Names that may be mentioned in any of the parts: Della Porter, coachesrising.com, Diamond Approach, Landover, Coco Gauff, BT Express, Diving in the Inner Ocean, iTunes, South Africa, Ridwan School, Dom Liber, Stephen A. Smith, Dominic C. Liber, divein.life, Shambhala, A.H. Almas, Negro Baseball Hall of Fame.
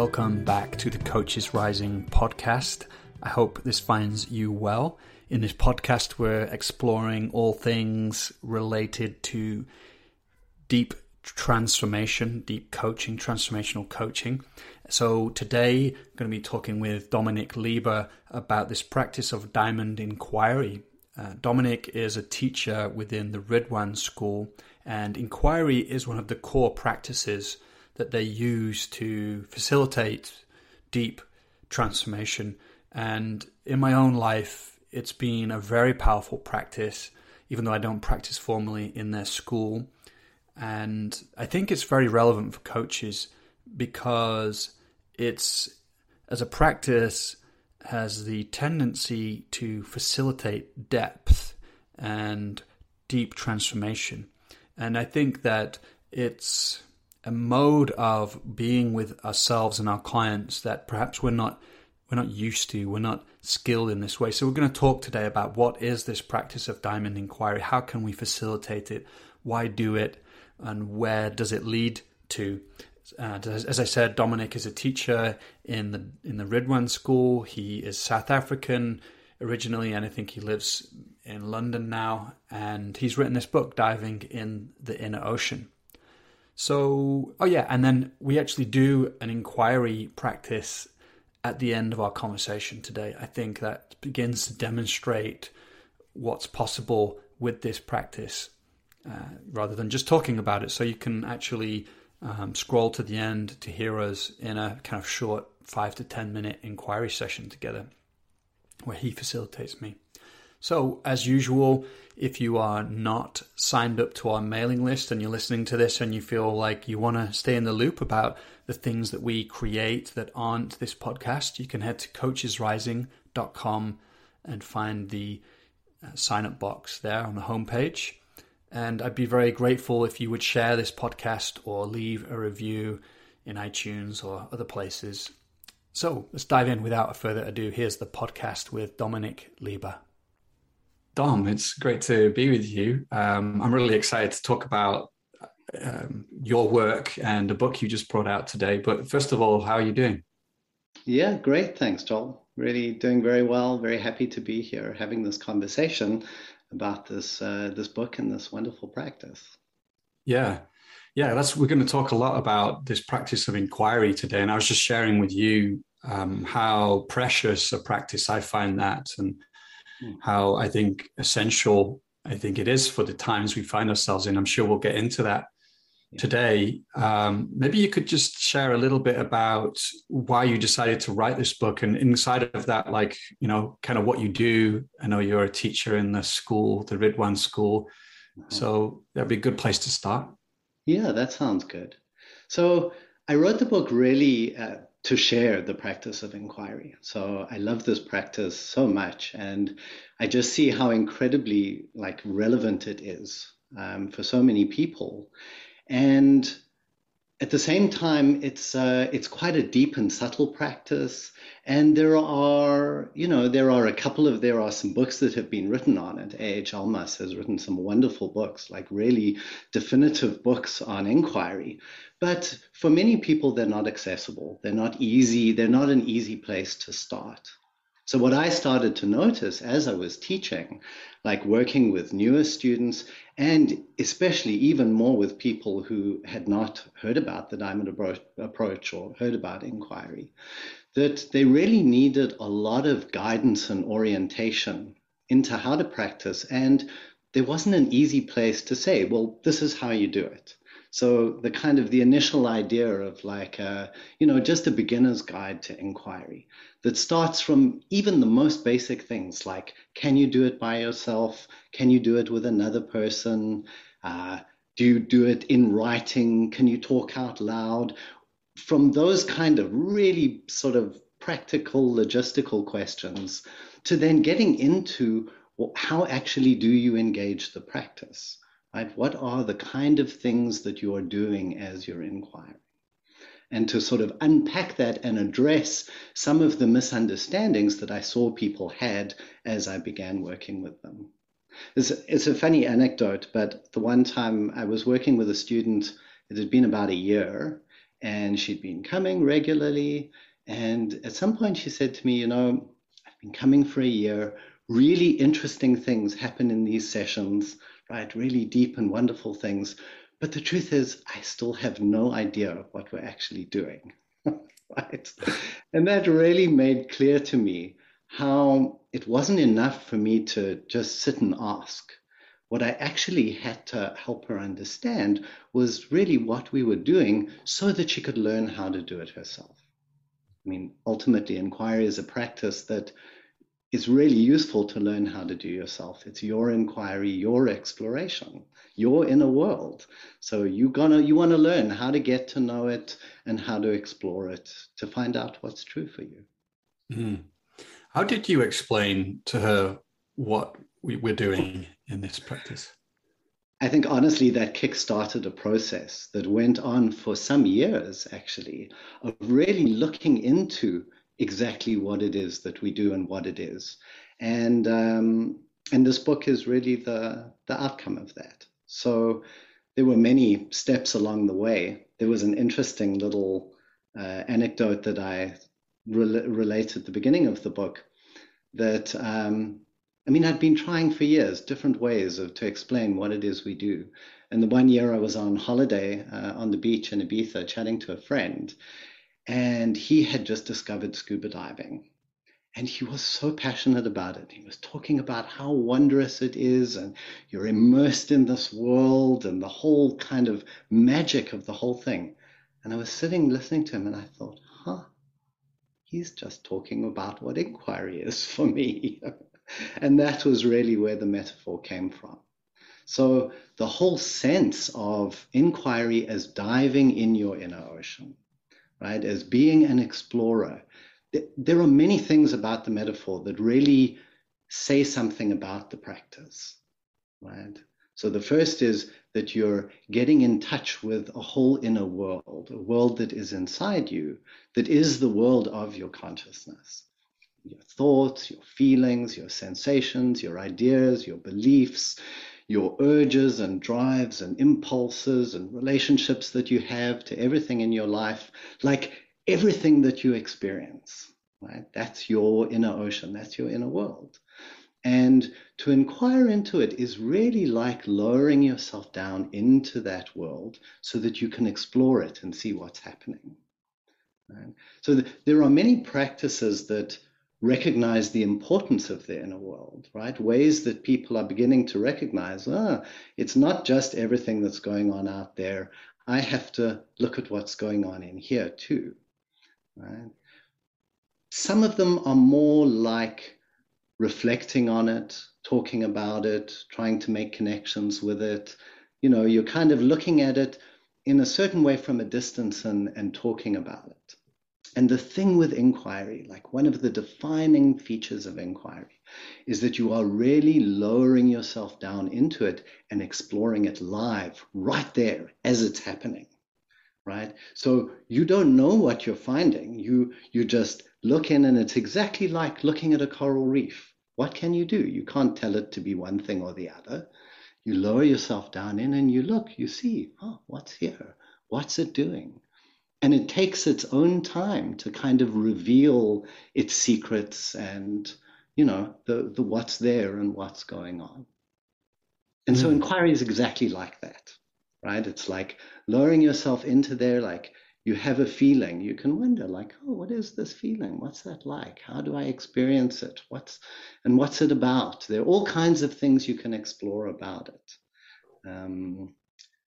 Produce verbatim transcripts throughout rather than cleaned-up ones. welcome back to the Coaches Rising podcast. I hope this finds you well. In this podcast, we're exploring all things related to deep transformation, deep coaching, transformational coaching. So today, I'm going to be talking with Dominic Liber about this practice of diamond inquiry. Uh, Dominic is a teacher within the Ridwan School, and inquiry is one of the core practices that they use to facilitate deep transformation. And in my own life, it's been a very powerful practice, even though I don't practice formally in their school. And I think it's very relevant for coaches because it's, as a practice, has the tendency to facilitate depth and deep transformation. And I think that it's a mode of being with ourselves and our clients that perhaps we're not we're not used to, we're not skilled in this way. So we're going to talk today about what is this practice of diamond inquiry, how can we facilitate it, why do it, and where does it lead to? Uh, as I said, Dominic is a teacher in the in the Ridwan School. He is South African originally, and I think he lives in London now. And he's written this book, Diving in the Inner Ocean. So, oh yeah, and then we actually do an inquiry practice at the end of our conversation today. I think that begins to demonstrate what's possible with this practice uh, rather than just talking about it. So you can actually um, scroll to the end to hear us in a kind of short five to ten minute inquiry session together where he facilitates me. So, as usual, if you are not signed up to our mailing list and you're listening to this and you feel like you want to stay in the loop about the things that we create that aren't this podcast, you can head to coaches rising dot com and find the sign-up box there on the homepage. And I'd be very grateful if you would share this podcast or leave a review in iTunes or other places. So, let's dive in without further ado. Here's the podcast with Dominic Liber. Dom, it's great to be with you. Um, I'm really excited to talk about um, your work and the book you just brought out today. But first of all, how are you doing? Yeah, great. Thanks, Tom. Really doing very well. Very happy to be here having this conversation about this uh, this book and this wonderful practice. Yeah, yeah. That's we're going to talk a lot about this practice of inquiry today. And I was just sharing with you um, how precious a practice I find that, and how I think essential I think it is for the times we find ourselves in. I'm sure we'll get into that today. Um, maybe you could just share a little bit about why you decided to write this book, and inside of that, like, you know, kind of what you do. I know you're a teacher in the school, the Ridwan School. Mm-hmm. So that'd be a good place to start. Yeah, that sounds good. So I wrote the book really uh, to share the practice of inquiry. So I love this practice so much, and I just see how incredibly like relevant it is um, for so many people. And at the same time, it's uh, it's quite a deep and subtle practice. And there are, you know, there are a couple of, there are some books that have been written on it. A H Almas has written some wonderful books, like really definitive books on inquiry. But for many people, they're not accessible. They're not easy. They're not an easy place to start. So what I started to notice as I was teaching, like working with newer students, and especially even more with people who had not heard about the Diamond Approach or heard about inquiry, that they really needed a lot of guidance and orientation into how to practice. And there wasn't an easy place to say, well, this is how you do it. So the kind of the initial idea of like, a, you know, just a beginner's guide to inquiry that starts from even the most basic things like, can you do it by yourself? Can you do it with another person? Uh, do you do it in writing? Can you talk out loud? From those kind of really sort of practical logistical questions to then getting into, well, how actually do you engage the practice? Right? What are the kind of things that you are doing as you're inquiring? And to sort of unpack that and address some of the misunderstandings that I saw people had as I began working with them. It's, it's a funny anecdote, but the one time I was working with a student, it had been about a year, and she'd been coming regularly. And at some point she said to me, you know, I've been coming for a year. Really interesting things happen in these sessions, right? Really deep and wonderful things. But the truth is, I still have no idea what we're actually doing, right? And that really made clear to me how it wasn't enough for me to just sit and ask. What I actually had to help her understand was really what we were doing so that she could learn how to do it herself. I mean, ultimately, inquiry is a practice that is really useful to learn how to do yourself. It's your inquiry, your exploration, your inner world. So you gonna you want to learn how to get to know it and how to explore it to find out what's true for you. Mm. How did you explain to her what we were doing in this practice? I think honestly that kick-started a process that went on for some years actually, of really looking into exactly what it is that we do and what it is. And um, and this book is really the, the outcome of that. So there were many steps along the way. There was an interesting little uh, anecdote that I re- relate at the beginning of the book that, um, I mean, I'd been trying for years, different ways of to explain what it is we do. And the one year I was on holiday uh, on the beach in Ibiza chatting to a friend, and he had just discovered scuba diving. And he was so passionate about it. He was talking about how wondrous it is, and you're immersed in this world and the whole kind of magic of the whole thing. And I was sitting listening to him and I thought, huh, he's just talking about what inquiry is for me. And that was really where the metaphor came from. So the whole sense of inquiry as diving in your inner ocean, right, as being an explorer. There are many things about the metaphor that really say something about the practice, right? So the first is that you're getting in touch with a whole inner world, a world that is inside you, that is the world of your consciousness. Your thoughts, your feelings, your sensations, your ideas, your beliefs, your urges and drives and impulses and relationships that you have to everything in your life, like everything that you experience, right? That's your inner ocean, that's your inner world. And to inquire into it is really like lowering yourself down into that world so that you can explore it and see what's happening. Right? So th- there are many practices that recognize the importance of the inner world, right? Ways that people are beginning to recognize, ah, it's not just everything that's going on out there. I have to look at what's going on in here too, right? Some of them are more like reflecting on it, talking about it, trying to make connections with it. You know, you're kind of looking at it in a certain way from a distance and, and talking about it. And the thing with inquiry, like one of the defining features of inquiry, is that you are really lowering yourself down into it and exploring it live, right there as it's happening, right? So you don't know what you're finding. You, you just look in and it's exactly like looking at a coral reef. What can you do? You can't tell it to be one thing or the other. You lower yourself down in and you look, you see, oh, what's here? What's it doing? And it takes its own time to kind of reveal its secrets and, you know, the, the what's there and what's going on. And mm. so inquiry is exactly like that, right? It's like lowering yourself into there, like you have a feeling. You can wonder like, oh, what is this feeling? What's that like? How do I experience it? What's, and what's it about? There are all kinds of things you can explore about it. Um,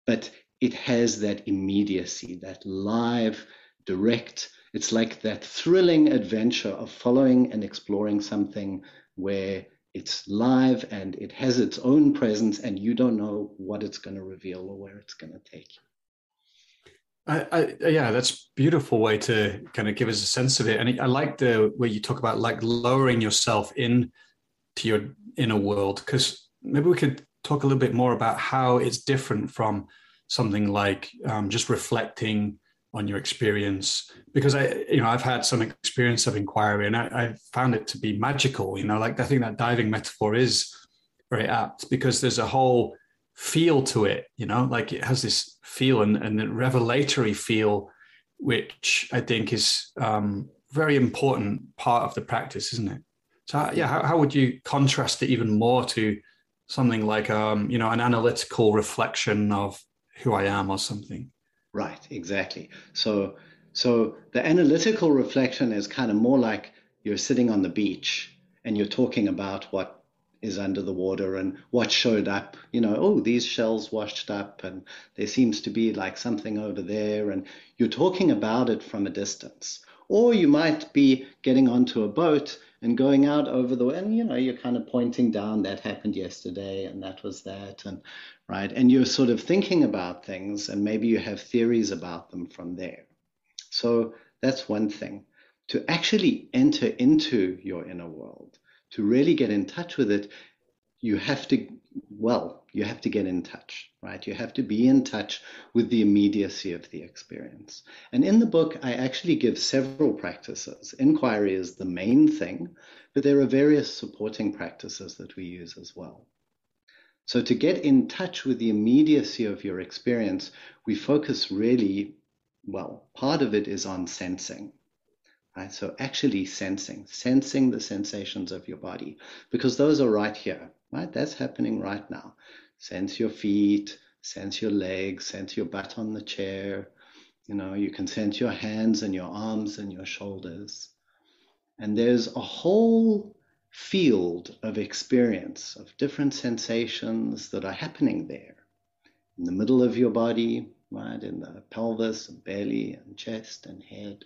but it has that immediacy, that live, direct, it's like that thrilling adventure of following and exploring something where it's live and it has its own presence and you don't know what it's going to reveal or where it's going to take you. I, I, yeah, that's a beautiful way to kind of give us a sense of it. And I like the way you talk about like lowering yourself into your inner world, because maybe we could talk a little bit more about how it's different from something like um, just reflecting on your experience, because I, you know, I've had some experience of inquiry and I, I found it to be magical. You know, like I think that diving metaphor is very apt because there's a whole feel to it, you know, like it has this feel and, and the revelatory feel which I think is um, very important part of the practice, isn't it? So yeah, how, how would you contrast it even more to something like, um, you know, an analytical reflection of who I am or something? Right, exactly. So, so the analytical reflection is kind of more like you're sitting on the beach and you're talking about what is under the water and what showed up, you know, oh, these shells washed up and there seems to be like something over there, and you're talking about it from a distance. Or you might be getting onto a boat and going out over the, and you know, you're kind of pointing down, that happened yesterday and that was that, and right, and you're sort of thinking about things and maybe you have theories about them from there. So that's one thing, to actually enter into your inner world, to really get in touch with it. You have to, well, you have to get in touch, right? You have to be in touch with the immediacy of the experience. And in the book, I actually give several practices. Inquiry is the main thing, but there are various supporting practices that we use as well. So to get in touch with the immediacy of your experience, we focus really, well, part of it is on sensing. Right? So actually sensing, sensing the sensations of your body, because those are right here, right? That's happening right now. Sense your feet, sense your legs, sense your butt on the chair. You know, you can sense your hands and your arms and your shoulders. And there's a whole field of experience of different sensations that are happening there in the middle of your body, right? In the pelvis and belly and chest and head.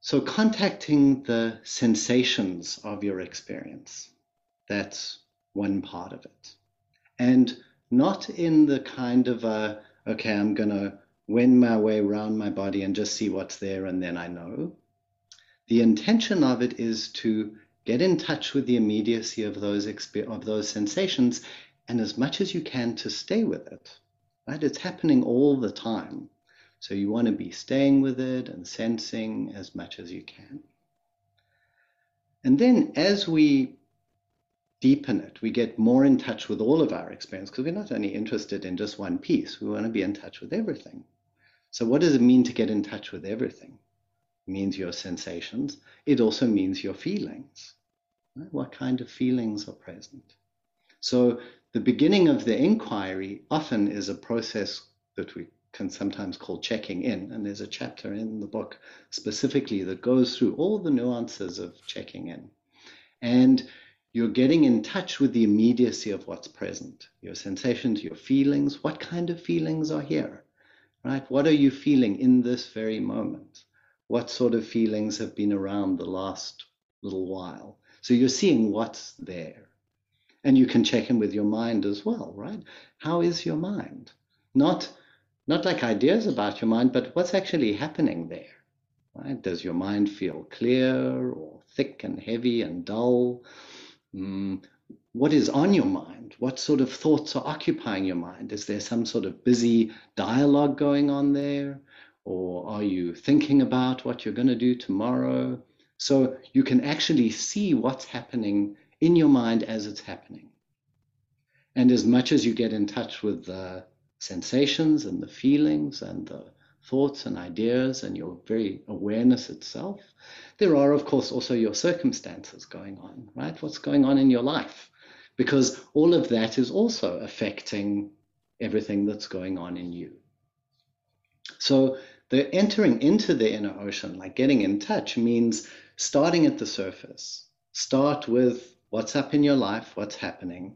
So contacting the sensations of your experience, that's one part of it. And not in the kind of, a, okay, I'm going to wend my way around my body and just see what's there and then I know. The intention of it is to get in touch with the immediacy of those, exper- of those sensations, and as much as you can to stay with it, right? It's happening all the time. So you want to be staying with it and sensing as much as you can. And then as we deepen it, we get more in touch with all of our experience, because we're not only interested in just one piece, we want to be in touch with everything. So what does it mean to get in touch with everything? It means your sensations. It also means your feelings. Right? What kind of feelings are present? So the beginning of the inquiry often is a process that we can sometimes call checking in. And there's a chapter in the book specifically that goes through all the nuances of checking in. And you're getting in touch with the immediacy of what's present, your sensations, your feelings, what kind of feelings are here, right? What are you feeling in this very moment? What sort of feelings have been around the last little while? So you're seeing what's there. And you can check in with your mind as well, right? How is your mind? Not Not like ideas about your mind, but what's actually happening there, right? Does your mind feel clear or thick and heavy and dull? Mm, what is on your mind? What sort of thoughts are occupying your mind? Is there some sort of busy dialogue going on there? Or are you thinking about what you're going to do tomorrow? So you can actually see what's happening in your mind as it's happening. And as much as you get in touch with the sensations and the feelings and the thoughts and ideas and your very awareness itself, there are, of course, also your circumstances going on, right? What's going on in your life? Because all of that is also affecting everything that's going on in you. So the entering into the inner ocean, like getting in touch, means starting at the surface. Start with what's up in your life, what's happening.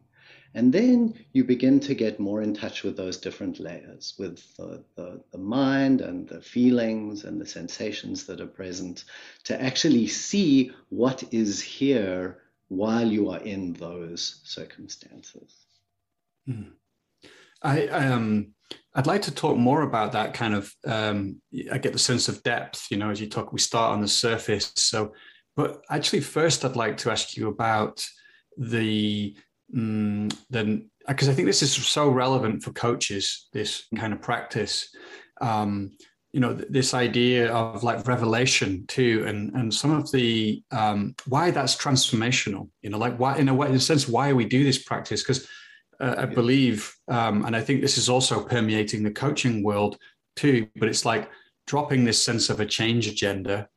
And then you begin to get more in touch with those different layers, with the, the, the mind and the feelings and the sensations that are present, to actually see what is here while you are in those circumstances. Mm. I, I, um, I'd like to talk more about that kind of, um, I get the sense of depth, you know, as you talk, we start on the surface. So, but actually first I'd like to ask you about the Mm, then because I think this is so relevant for coaches, this kind of practice, um, you know, th- this idea of like revelation too, and and some of the um, why that's transformational, you know, like why in a way, in a sense, why we do this practice, because uh, I believe, um, and I think this is also permeating the coaching world, too, but it's like dropping this sense of a change agenda,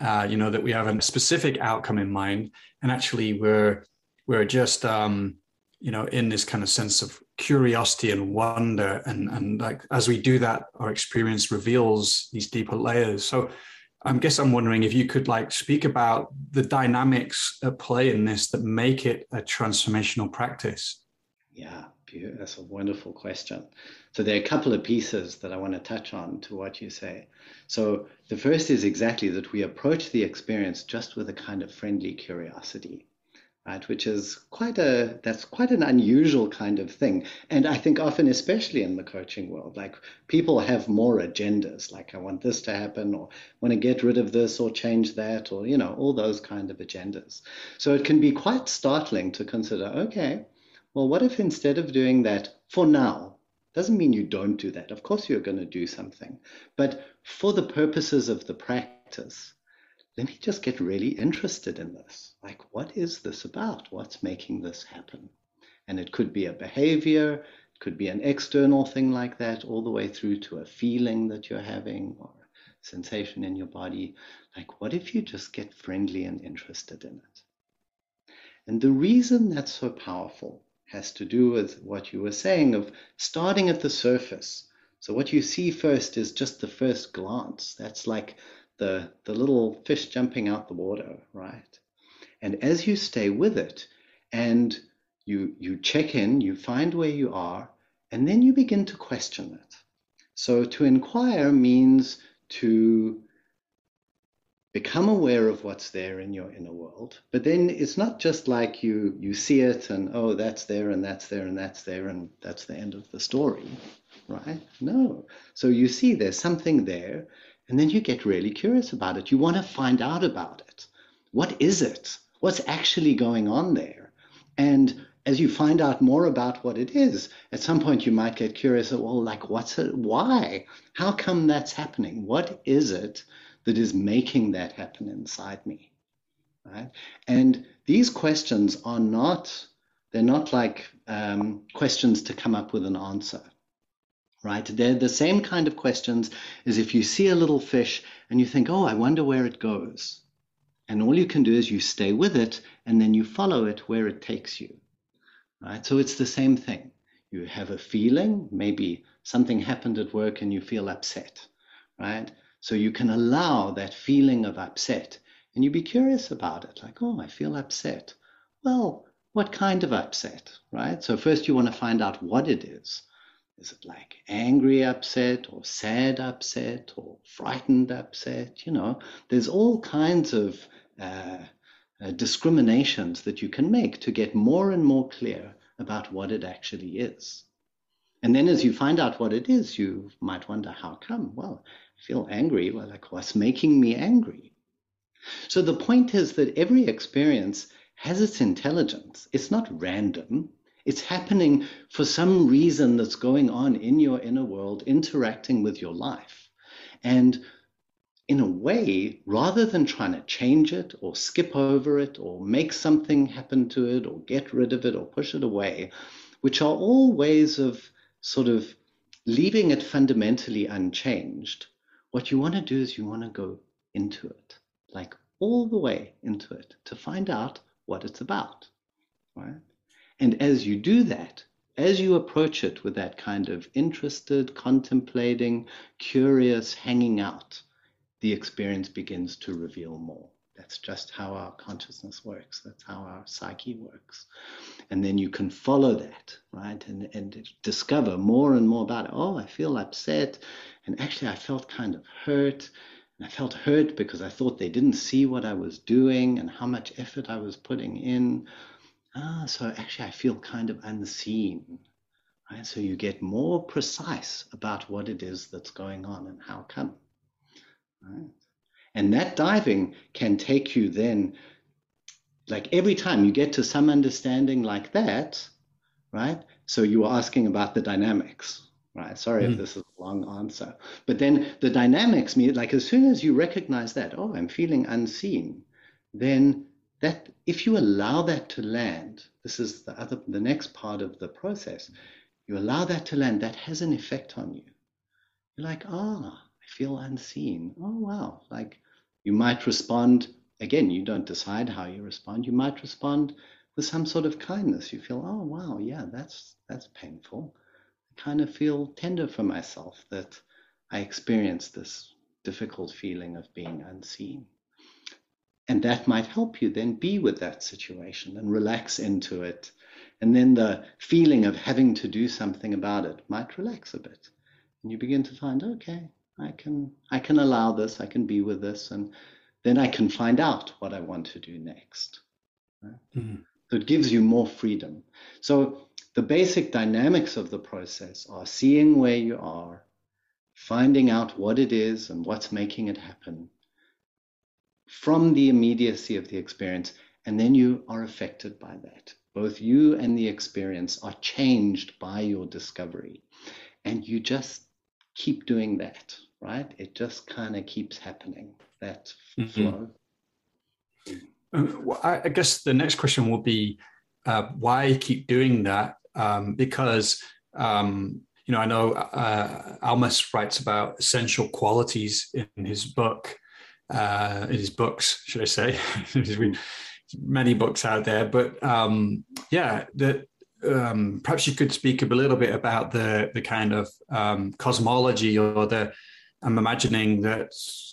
uh, you know, that we have a specific outcome in mind. And actually we're, we're just, um, you know, in this kind of sense of curiosity and wonder. And, and like, as we do that, our experience reveals these deeper layers. So I guess I'm wondering if you could like speak about the dynamics at play in this that make it a transformational practice. Yeah, beautiful. That's a wonderful question. So there are a couple of pieces that I want to touch on to what you say. So the first is exactly that we approach the experience just with a kind of friendly curiosity, right? Which is quite a, that's quite an unusual kind of thing. And I think often, especially in the coaching world, like people have more agendas, like I want this to happen or want to get rid of this or change that, or, you know, all those kind of agendas. So it can be quite startling to consider, okay, well, what if instead of doing that for now, doesn't mean you don't do that. Of course, you're going to do something, but for the purposes of the practice, let me just get really interested in this. Like, what is this about? What's making this happen? And it could be a behavior, it could be an external thing like that, all the way through to a feeling that you're having or a sensation in your body. Like, what if you just get friendly and interested in it? And the reason that's so powerful has to do with what you were saying of starting at the surface. So what you see first is just the first glance. That's like the, the little fish jumping out the water, right? And as you stay with it and you, you check in, you find where you are, and then you begin to question it. So to inquire means to become aware of what's there in your inner world. But then it's not just like you you see it and, oh, that's there and that's there and that's there and that's the end of the story, right? No. So you see there's something there and then you get really curious about it. You want to find out about it. What is it? What's actually going on there? And as you find out more about what it is, at some point you might get curious, well, like, what's it? Why? How come that's happening? What is it that is making that happen inside me, right? And these questions are not, they're not like um, questions to come up with an answer, right? They're the same kind of questions as if you see a little fish and you think, oh, I wonder where it goes. And all you can do is you stay with it and then you follow it where it takes you, right? So it's the same thing. You have a feeling, maybe something happened at work and you feel upset, right? So you can allow that feeling of upset and you be curious about it. Like, oh, I feel upset. Well, what kind of upset, right? So first you want to find out what it is. Is it like angry upset or sad upset or frightened upset? You know, there's all kinds of uh, uh, discriminations that you can make to get more and more clear about what it actually is. And then as you find out what it is, you might wonder, how come? Well, feel angry, well, like what's making me angry? So the point is that every experience has its intelligence. It's not random. It's happening for some reason that's going on in your inner world, interacting with your life. And in a way, rather than trying to change it or skip over it or make something happen to it or get rid of it or push it away, which are all ways of sort of leaving it fundamentally unchanged, what you want to do is you want to go into it, like all the way into it, to find out what it's about, right? And as you do that, as you approach it with that kind of interested, contemplating, curious, hanging out, the experience begins to reveal more. That's just how our consciousness works. That's how our psyche works. And then you can follow that, right? And, and discover more and more about it. Oh, I feel upset. And actually, I felt kind of hurt. And I felt hurt because I thought they didn't see what I was doing and how much effort I was putting in. Ah, so actually, I feel kind of unseen, right? So you get more precise about what it is that's going on and how come, right? And that diving can take you then, like every time you get to some understanding like that, right? So you were asking about the dynamics, right? Sorry mm. if this is a long answer. But then the dynamics mean, like as soon as you recognize that, oh, I'm feeling unseen, then that if you allow that to land, this is the other, the next part of the process, you allow that to land, that has an effect on you. You're like, ah, I feel unseen. Oh, wow. Like you might respond, again, you don't decide how you respond. You might respond with some sort of kindness. You feel, oh, wow, yeah, that's that's painful. I kind of feel tender for myself that I experienced this difficult feeling of being unseen. And that might help you then be with that situation and relax into it. And then the feeling of having to do something about it might relax a bit. And you begin to find, okay, I can, I can allow this, I can be with this, and then I can find out what I want to do next. Right? Mm-hmm. So it gives you more freedom. So the basic dynamics of the process are seeing where you are, finding out what it is and what's making it happen from the immediacy of the experience, and then you are affected by that. Both you and the experience are changed by your discovery. And you just keep doing that, right? It just kind of keeps happening, that mm-hmm. flow. Um, well, I, I guess the next question will be, uh, why keep doing that? Um, because, um, you know, I know uh, Almas writes about essential qualities in his book, uh, in his books, should I say, many books out there, but um, yeah, the, um, perhaps you could speak a little bit about the the kind of um, cosmology or the, I'm imagining that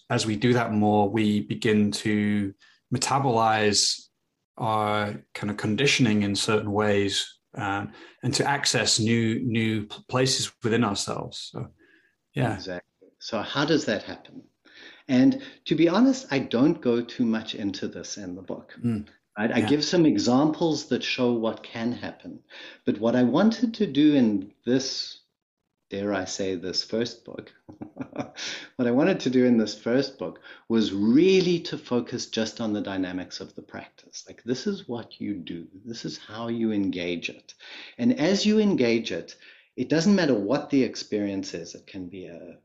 as we do that more, we begin to metabolize our kind of conditioning in certain ways uh, and to access new new places within ourselves. So, yeah. Exactly. So how does that happen? And to be honest, I don't go too much into this in the book. Mm. Right? Yeah. I give some examples that show what can happen. But what I wanted to do in this, dare I say, this first book, what I wanted to do in this first book was really to focus just on the dynamics of the practice. Like, this is what you do. This is how you engage it. And as you engage it, it doesn't matter what the experience is. It can be a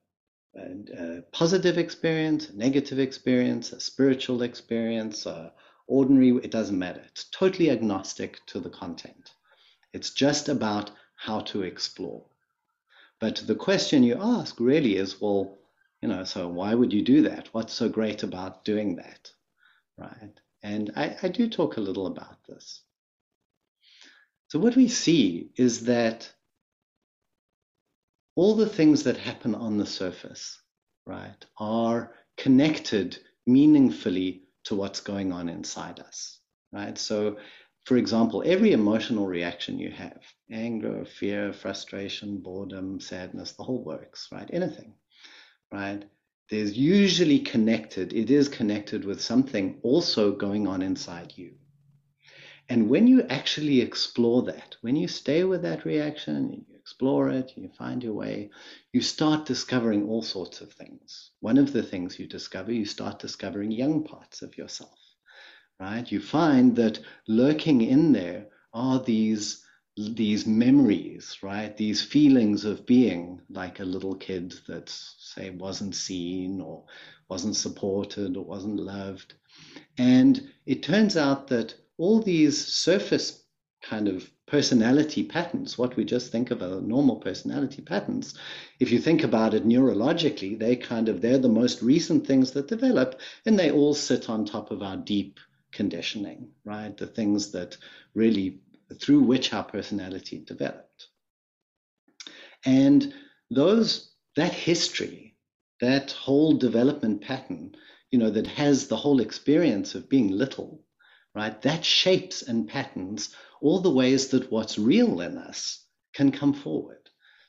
And a positive experience, a negative experience, a spiritual experience, uh, ordinary, it doesn't matter. It's totally agnostic to the content. It's just about how to explore. But the question you ask really is, well, you know, so why would you do that? What's so great about doing that, right? And I, I do talk a little about this. So what we see is that all the things that happen on the surface, right, are connected meaningfully to what's going on inside us, right? So, for example, every emotional reaction you have, anger, fear, frustration, boredom, sadness, the whole works, right? Anything, right? There's usually connected, it is connected with something also going on inside you. And when you actually explore that, when you stay with that reaction, explore it, you find your way, you start discovering all sorts of things. One of the things you discover, you start discovering young parts of yourself, right? You find that lurking in there are these, these memories, right? These feelings of being like a little kid that, say, wasn't seen or wasn't supported or wasn't loved. And it turns out that all these surface kind of personality patterns, what we just think of as normal personality patterns, if you think about it neurologically, they kind of, they're the most recent things that develop, and they all sit on top of our deep conditioning, right? The things that really, through which our personality developed. And those, that history, that whole development pattern, you know, that has the whole experience of being little, right? That shapes and patterns all the ways that what's real in us can come forward.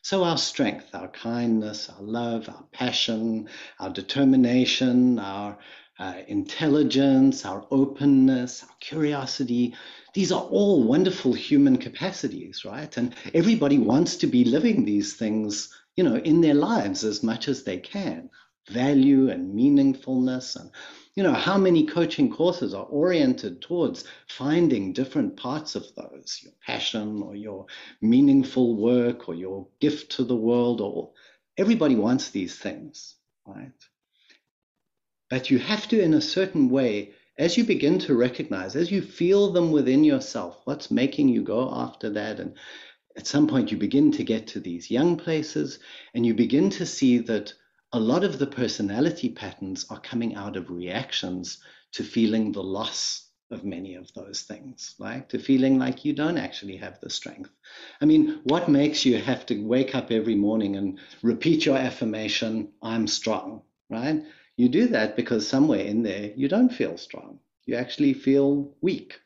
So our strength, our kindness, our love, our passion, our determination, our uh, intelligence, our openness, our curiosity, these are all wonderful human capacities, right? And everybody wants to be living these things, you know, in their lives as much as they can. Value and meaningfulness, and you know, how many coaching courses are oriented towards finding different parts of those, your passion or your meaningful work or your gift to the world, or everybody wants these things, right? But you have to, in a certain way, as you begin to recognize, as you feel them within yourself, what's making you go after that and at some point you begin to get to these yang places and you begin to see that a lot of the personality patterns are coming out of reactions to feeling the loss of many of those things, right? To feeling like you don't actually have the strength. I mean, what makes you have to wake up every morning and repeat your affirmation, I'm strong, right? You do that because somewhere in there, you don't feel strong. You actually feel weak.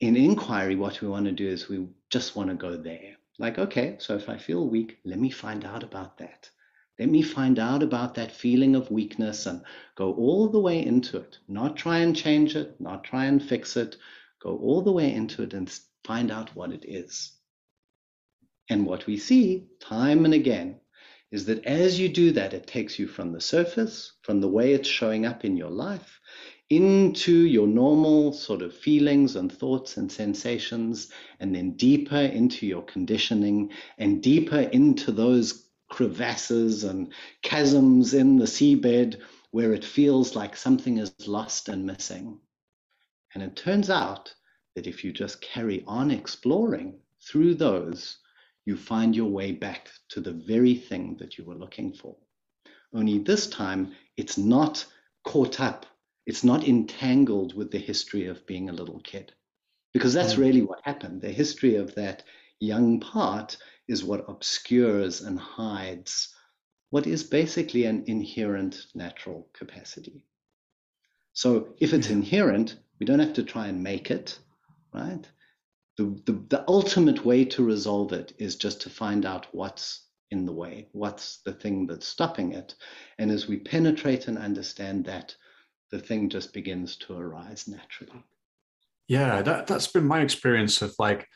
In inquiry, what we want to do is we just want to go there. Like, okay, so if I feel weak, let me find out about that. Let me find out about that feeling of weakness and go all the way into it. Not try and change it, not try and fix it. Go all the way into it and find out what it is. And what we see time and again is that as you do that, it takes you from the surface, from the way it's showing up in your life, into your normal sort of feelings and thoughts and sensations, and then deeper into your conditioning and deeper into those crevasses and chasms in the seabed where it feels like something is lost and missing. And it turns out that if you just carry on exploring through those, you find your way back to the very thing that you were looking for. Only this time, it's not caught up. It's not entangled with the history of being a little kid, because that's really what happened. The history of that young part is what obscures and hides what is basically an inherent natural capacity. So if it's inherent, we don't have to try and make it, right? The, the, the ultimate way to resolve it is just to find out what's in the way, what's the thing that's stopping it. And as we penetrate and understand that, the thing just begins to arise naturally. Yeah, that, that's been my experience of like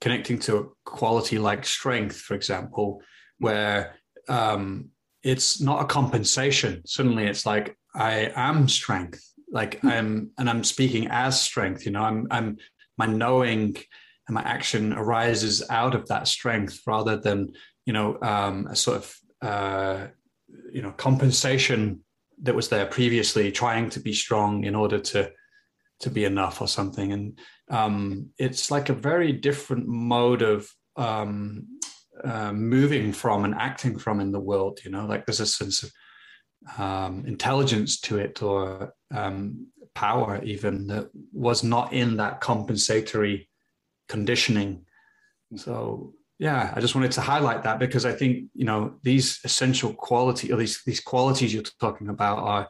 connecting to a quality like strength, for example, where um, it's not a compensation. Suddenly it's like, I am strength, like mm. I'm, and I'm speaking as strength, you know, I'm, I'm, my knowing and my action arises out of that strength rather than, you know, um, a sort of, uh, you know, compensation that was there previously, trying to be strong in order to to be enough or something. And um, it's like a very different mode of um, uh, moving from and acting from in the world, you know, like there's a sense of um, intelligence to it or um, power even that was not in that compensatory conditioning. So yeah, I just wanted to highlight that because I think, you know, these essential quality or these, these qualities you're talking about are,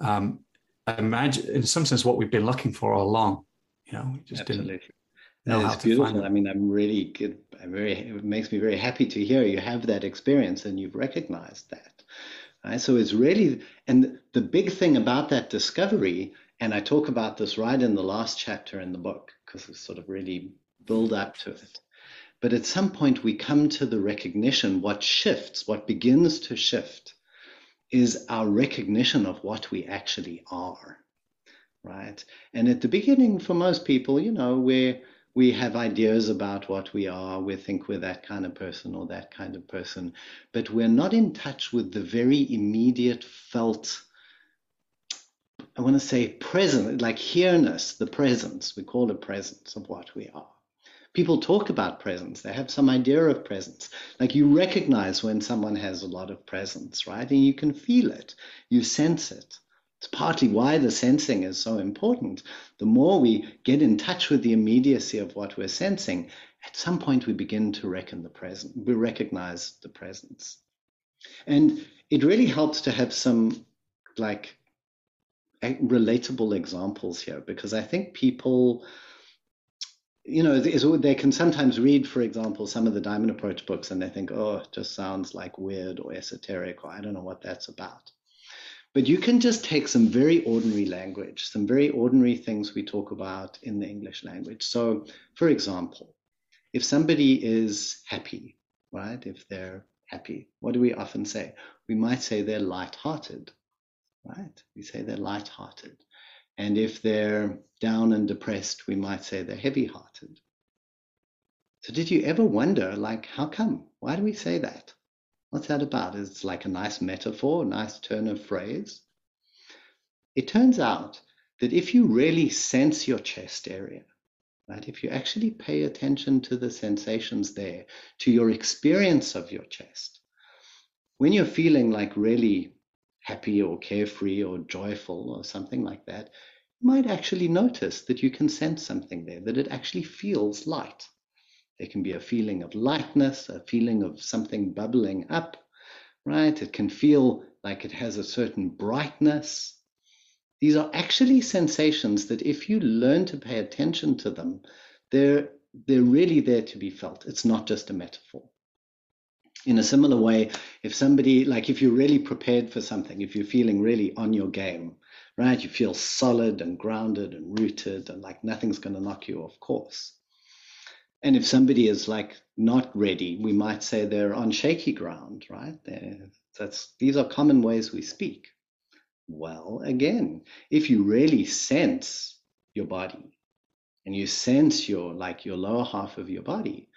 um, I imagine, in some sense, what we've been looking for all along. You know, we just Absolutely. didn't know that how to beautiful. find them. I mean, I'm really good. I'm very, it makes me very happy to hear you have that experience and you've recognized that. Right? So it's really, and the big thing about that discovery, and I talk about this right in the last chapter in the book, because it's sort of really build up to it. But at some point we come to the recognition, what shifts, what begins to shift is our recognition of what we actually are, right? And at the beginning for most people, you know, where we have ideas about what we are, we think we're that kind of person or that kind of person, but we're not in touch with the very immediate felt, I want to say present, like here-ness, the presence, we call it presence of what we are. People talk about presence. They have some idea of presence. Like you recognize when someone has a lot of presence, right? And you can feel it. You sense it. It's partly why the sensing is so important. The more we get in touch with the immediacy of what we're sensing, at some point we begin to reckon the present. We recognize the presence. And it really helps to have some like relatable examples here, because I think people, you know, they can sometimes read, for example, some of the Diamond Approach books and they think, oh, it just sounds like weird or esoteric, or I don't know what that's about. But you can just take some very ordinary language, some very ordinary things we talk about in the English language. So, for example, if somebody is happy, right, if they're happy, what do we often say? We might say they're lighthearted, right? We say they're lighthearted. And if they're down and depressed, we might say they're heavy-hearted. So did you ever wonder, like, how come? Why do we say that? What's that about? It's like a nice metaphor, a nice turn of phrase. It turns out that if you really sense your chest area, Right? If you actually pay attention to the sensations there, to your experience of your chest, when you're feeling like really happy or carefree or joyful or something like that, you might actually notice that you can sense something there, that it actually feels light. There can be a feeling of lightness, a feeling of something bubbling up, right? It can feel like it has a certain brightness. These are actually sensations that if you learn to pay attention to them, they're, they're really there to be felt. It's not just a metaphor. In a similar way, if somebody, like if you're really prepared for something, if you're feeling really on your game, right? You feel solid and grounded and rooted and like nothing's going to knock you off course. And if somebody is like not ready, we might say they're on shaky ground, right? They're, that's, these are common ways we speak. Well, again, if you really sense your body and you sense your, like your lower half of your body,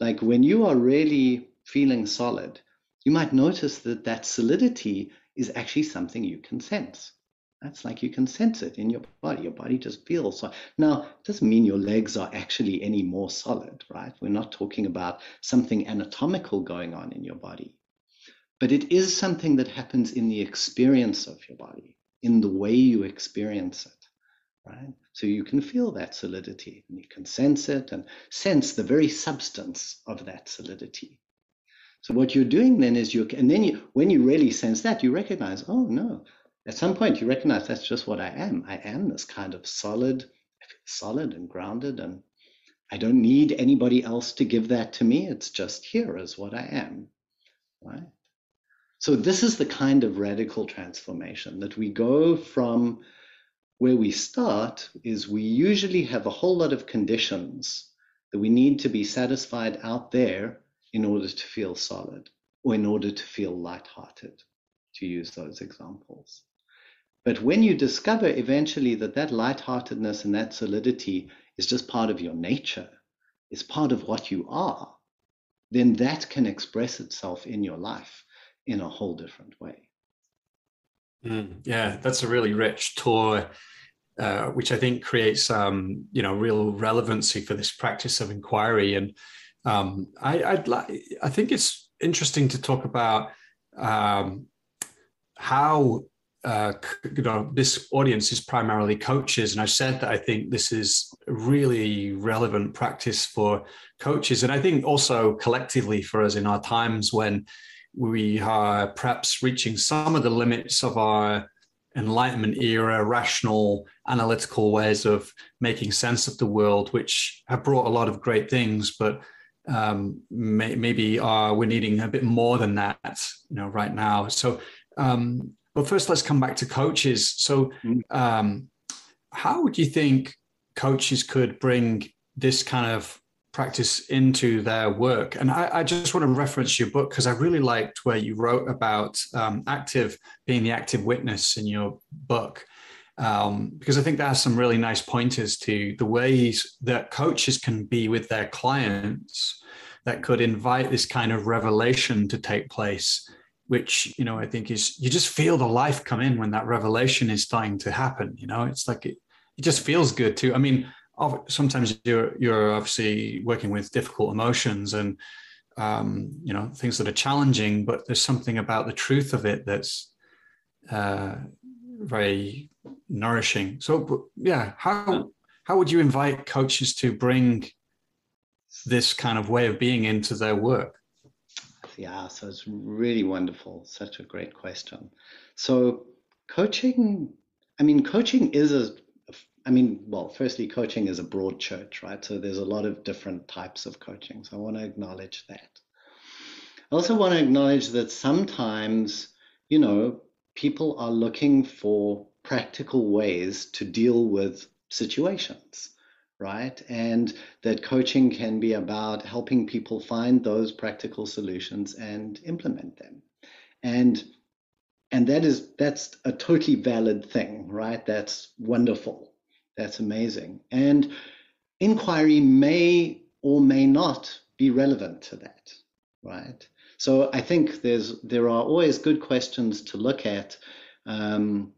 like when you are really feeling solid, you might notice that that solidity is actually something you can sense. That's like you can sense it in your body. Your body just feels so. Now, it doesn't mean your legs are actually any more solid, right? We're not talking about something anatomical going on in your body. But it is something that happens in the experience of your body, in the way you experience it, right? So you can feel that solidity and you can sense it and sense the very substance of that solidity. So what you're doing then is you, and then you, when you really sense that, you recognize, oh no, at some point you recognize that's just what I am. I am this kind of solid, I feel solid and grounded, and I don't need anybody else to give that to me. It's just here is what I am, right? So this is the kind of radical transformation that we go from where we start is we usually have a whole lot of conditions that we need to be satisfied out there in order to feel solid or in order to feel lighthearted, to use those examples. But when you discover eventually that that lightheartedness and that solidity is just part of your nature, is part of what you are, then that can express itself in your life in a whole different way. Mm, yeah, that's a really rich tour, uh, which I think creates, um, you know, real relevancy for this practice of inquiry. And Um, I, I'd like, I think it's interesting to talk about um, how uh, you know, this audience is primarily coaches. And I've said that I think this is really relevant practice for coaches. And I think also collectively for us in our times when we are perhaps reaching some of the limits of our Enlightenment era, rational, analytical ways of making sense of the world, which have brought a lot of great things, but um may, maybe uh we're needing a bit more than that, you know, right now. So um but first let's come back to coaches. So um how would you think coaches could bring this kind of practice into their work? And I, I just want to reference your book, because I really liked where you wrote about um active being the active witness in your book, um because I think there are some really nice pointers to the ways that coaches can be with their clients that could invite this kind of revelation to take place, which, you know, I think is, you just feel the life come in when that revelation is starting to happen. You know, it's like it, it just feels good too. I mean, sometimes you're you're obviously working with difficult emotions and um you know, things that are challenging, but there's something about the truth of it that's uh very nourishing. So yeah, how how would you invite coaches to bring this kind of way of being into their work? Yeah, so it's really wonderful, such a great question. So coaching, I mean, coaching is a I mean, well, firstly, coaching is a broad church, right? So there's a lot of different types of coaching. So I want to acknowledge that. I also want to acknowledge that sometimes, you know, people are looking for practical ways to deal with situations, right? And that coaching can be about helping people find those practical solutions and implement them. And and that is, that's a totally valid thing, right? That's wonderful. That's amazing. And inquiry may or may not be relevant to that, right? So I think there's there are always good questions to look at um,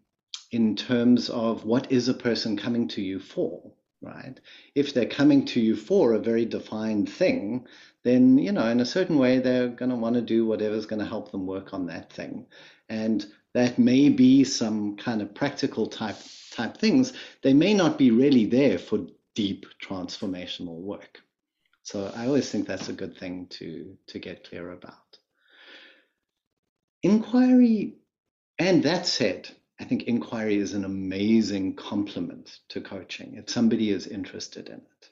in terms of what is a person coming to you for, right? If they're coming to you for a very defined thing, then, you know, in a certain way, they're going to want to do whatever's going to help them work on that thing. And that may be some kind of practical type type things. They may not be really there for deep transformational work. So I always think that's a good thing to, to get clear about. Inquiry, and that said, I think inquiry is an amazing complement to coaching if somebody is interested in it.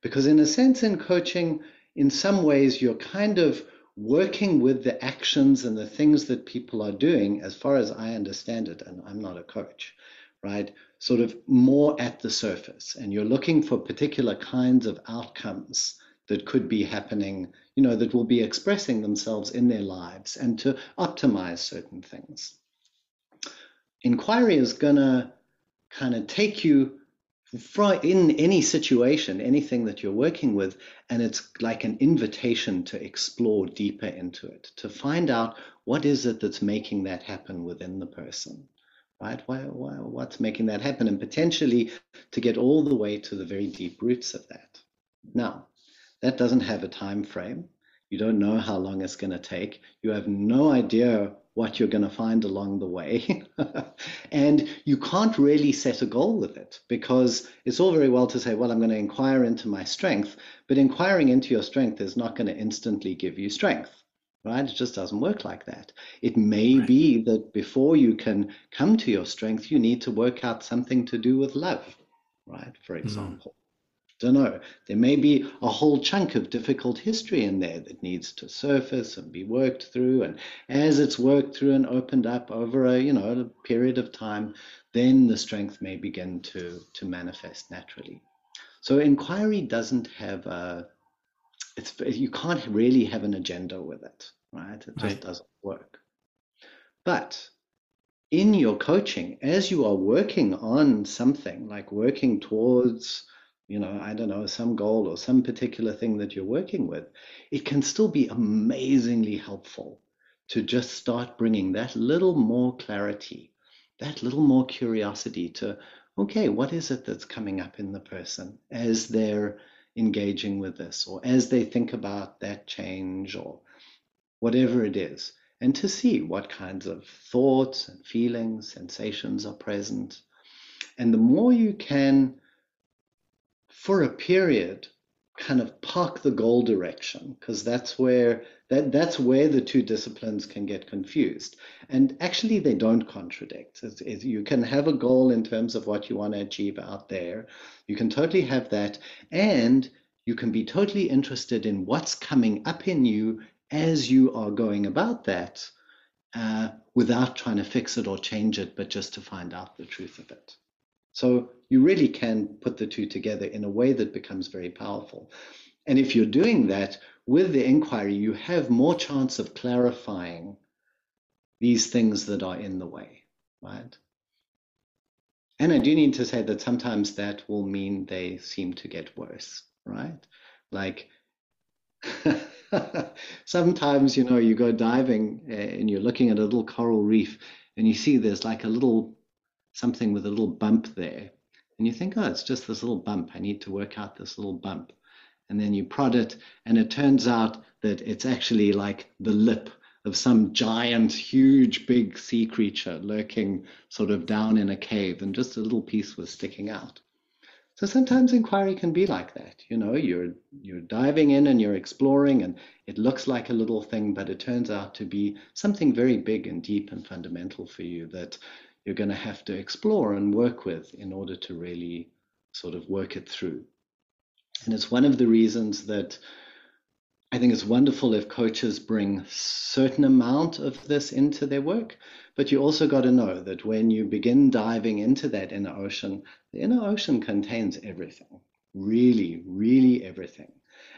Because in a sense, in coaching, in some ways, you're kind of working with the actions and the things that people are doing, as far as I understand it, and I'm not a coach, right? Sort of more at the surface, and you're looking for particular kinds of outcomes that could be happening, you know, that will be expressing themselves in their lives, and to optimize certain things. Inquiry is gonna kind of take you in any situation, anything that you're working with, and it's like an invitation to explore deeper into it, to find out what is it that's making that happen within the person, right? Why, why, what's making that happen, and potentially to get all the way to the very deep roots of that. Now, that doesn't have a time frame. You don't know how long it's going to take. You have no idea what you're going to find along the way. And you can't really set a goal with it, because it's all very well to say, well, I'm going to inquire into my strength, but inquiring into your strength is not going to instantly give you strength, right? It just doesn't work like that. It may right. be that before you can come to your strength, you need to work out something to do with love, right? For example, mm. don't know, there may be a whole chunk of difficult history in there that needs to surface and be worked through. And as it's worked through and opened up over a, you know, a period of time, then the strength may begin to, to manifest naturally. So inquiry doesn't have a, It's, you can't really have an agenda with it, right? It just right. doesn't work. But in your coaching, as you are working on something, like working towards, you know, I don't know, some goal or some particular thing that you're working with, it can still be amazingly helpful to just start bringing that little more clarity, that little more curiosity to, okay, what is it that's coming up in the person as they're engaging with this, or as they think about that change or whatever it is, and to see what kinds of thoughts and feelings, sensations are present. And the more you can, for a period, kind of park the goal direction, because that's where that that's where the two disciplines can get confused. And actually, they don't contradict. It's, it's, you can have a goal in terms of what you want to achieve out there. You can totally have that, and you can be totally interested in what's coming up in you as you are going about that, uh, without trying to fix it or change it, but just to find out the truth of it. So you really can put the two together in a way that becomes very powerful. And if you're doing that with the inquiry, you have more chance of clarifying these things that are in the way, right? And I do need to say that sometimes that will mean they seem to get worse, right? Like sometimes, you know, you go diving and you're looking at a little coral reef and you see there's like a little something with a little bump there. And you think, oh, it's just this little bump. I need to work out this little bump. And then you prod it, and it turns out that it's actually like the lip of some giant, huge, big sea creature lurking sort of down in a cave, and just a little piece was sticking out. So sometimes inquiry can be like that. You know, you're you're diving in and you're exploring, and it looks like a little thing, but it turns out to be something very big and deep and fundamental for you that you're going to have to explore and work with in order to really sort of work it through. And it's one of the reasons that I think it's wonderful if coaches bring certain amount of this into their work, but you also got to know that when you begin diving into that inner ocean, the inner ocean contains everything, really, really everything.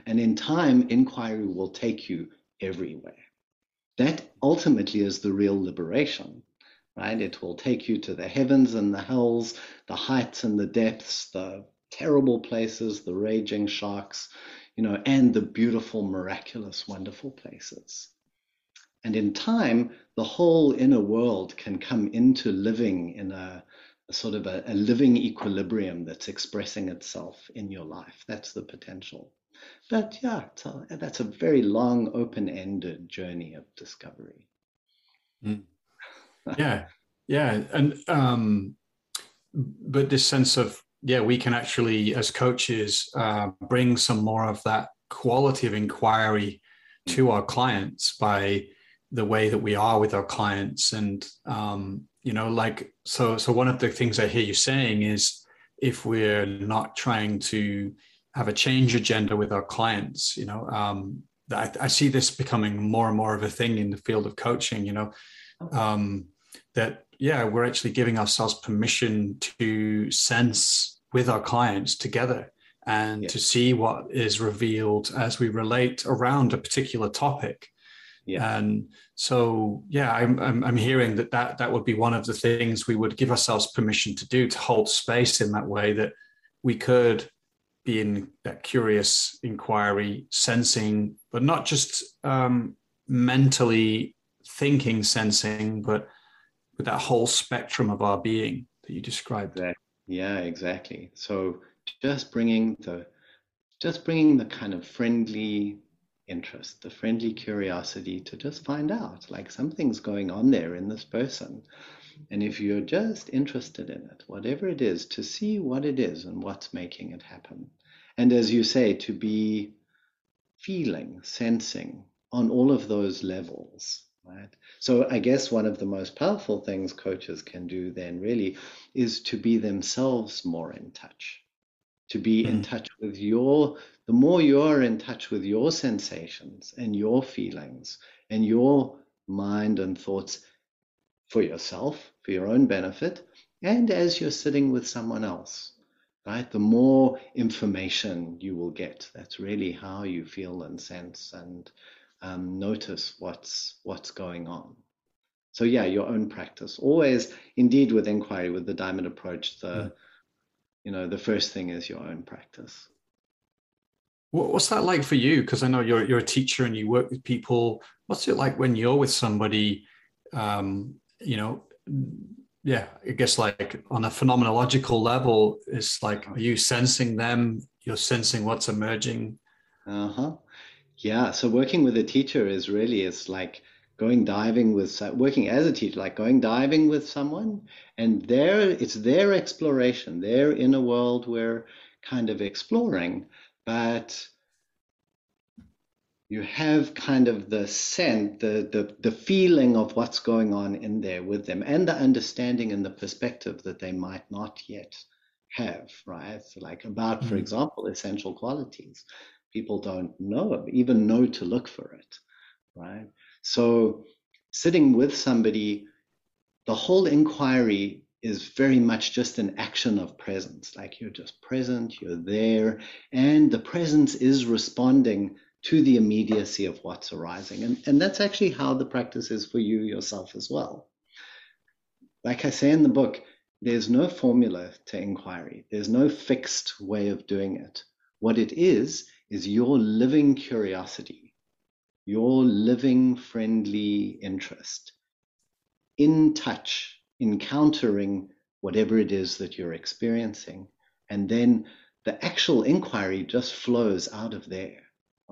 And in time, inquiry will take you everywhere. That ultimately is the real liberation. Right? It will take you to the heavens and the hells, the heights and the depths, the terrible places, the raging sharks, you know, and the beautiful, miraculous, wonderful places. And in time, the whole inner world can come into living in a, a sort of a, a living equilibrium that's expressing itself in your life. That's the potential. But yeah, it's a, that's a very long, open-ended journey of discovery. Mm. Yeah, yeah. And um, but this sense of, yeah, we can actually, as coaches, uh, bring some more of that quality of inquiry to our clients by the way that we are with our clients. And, um, you know, like, so, so one of the things I hear you saying is, if we're not trying to have a change agenda with our clients, you know, um, I, I see this becoming more and more of a thing in the field of coaching, you know, um, that, yeah, we're actually giving ourselves permission to sense with our clients together and yes. to see what is revealed as we relate around a particular topic. Yeah. And so, yeah, I'm, I'm, I'm hearing that, that that would be one of the things we would give ourselves permission to do, to hold space in that way, that we could be in that curious inquiry, sensing, but not just um, mentally thinking, sensing, but with that whole spectrum of our being that you described. Exactly. Yeah, exactly. So just bringing the, just bringing the kind of friendly interest, the friendly curiosity to just find out, like, something's going on there in this person. And if you're just interested in it, whatever it is, to see what it is and what's making it happen. And as you say, to be feeling, sensing on all of those levels, right? So I guess one of the most powerful things coaches can do then really is to be themselves more in touch, to be mm-hmm. in touch with your, the more you're in touch with your sensations and your feelings and your mind and thoughts, for yourself, for your own benefit, and as you're sitting with someone else, right? The more information you will get. That's really how you feel and sense and um, notice what's what's going on. So yeah, your own practice. Always, indeed, with inquiry, with the Diamond Approach, the mm. you know, the first thing is your own practice. What's that like for you? Because I know you're you're a teacher and you work with people. What's it like when you're with somebody? Um, you know, yeah, I guess like on a phenomenological level, it's like, are you sensing them? You're sensing what's emerging. Uh-huh. Yeah. So working with a teacher is really, it's like going diving with, working as a teacher, like going diving with someone, and their, it's their exploration, their inner world we're kind of exploring, but you have kind of the scent, the, the, the feeling of what's going on in there with them, and the understanding and the perspective that they might not yet have, right? So like about, mm-hmm. for example, essential qualities. People don't know, even know to look for it, right? So sitting with somebody, the whole inquiry is very much just an action of presence. Like you're just present, you're there, and the presence is responding to the immediacy of what's arising. And, and that's actually how the practice is for you yourself as well. Like I say in the book, there's no formula to inquiry. There's no fixed way of doing it. What it is, is your living curiosity, your living friendly interest, in touch, encountering whatever it is that you're experiencing. And then the actual inquiry just flows out of there.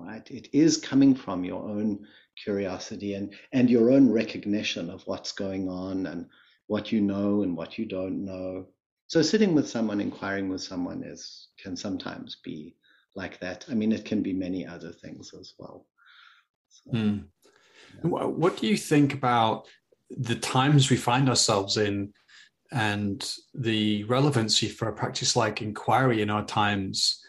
Right? It is coming from your own curiosity and, and your own recognition of what's going on and what you know and what you don't know. So sitting with someone, inquiring with someone is, can sometimes be like that. I mean, it can be many other things as well. So, mm. yeah. What do you think about the times we find ourselves in and the relevancy for a practice like inquiry in our times?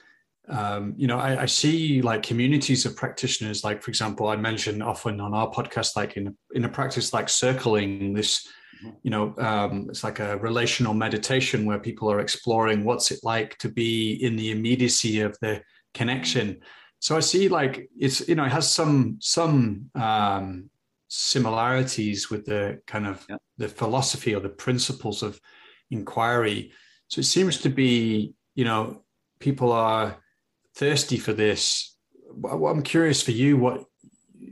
Um, you know, I, I see like communities of practitioners, like, for example, I mention often on our podcast, like in, in a practice like circling this, you know, um, it's like a relational meditation where people are exploring what's it like to be in the immediacy of the connection. So I see like it's, you know, it has some some um, similarities with the kind of yeah. the philosophy or the principles of inquiry. So it seems to be, you know, people are thirsty for this. Well, I'm curious for you, what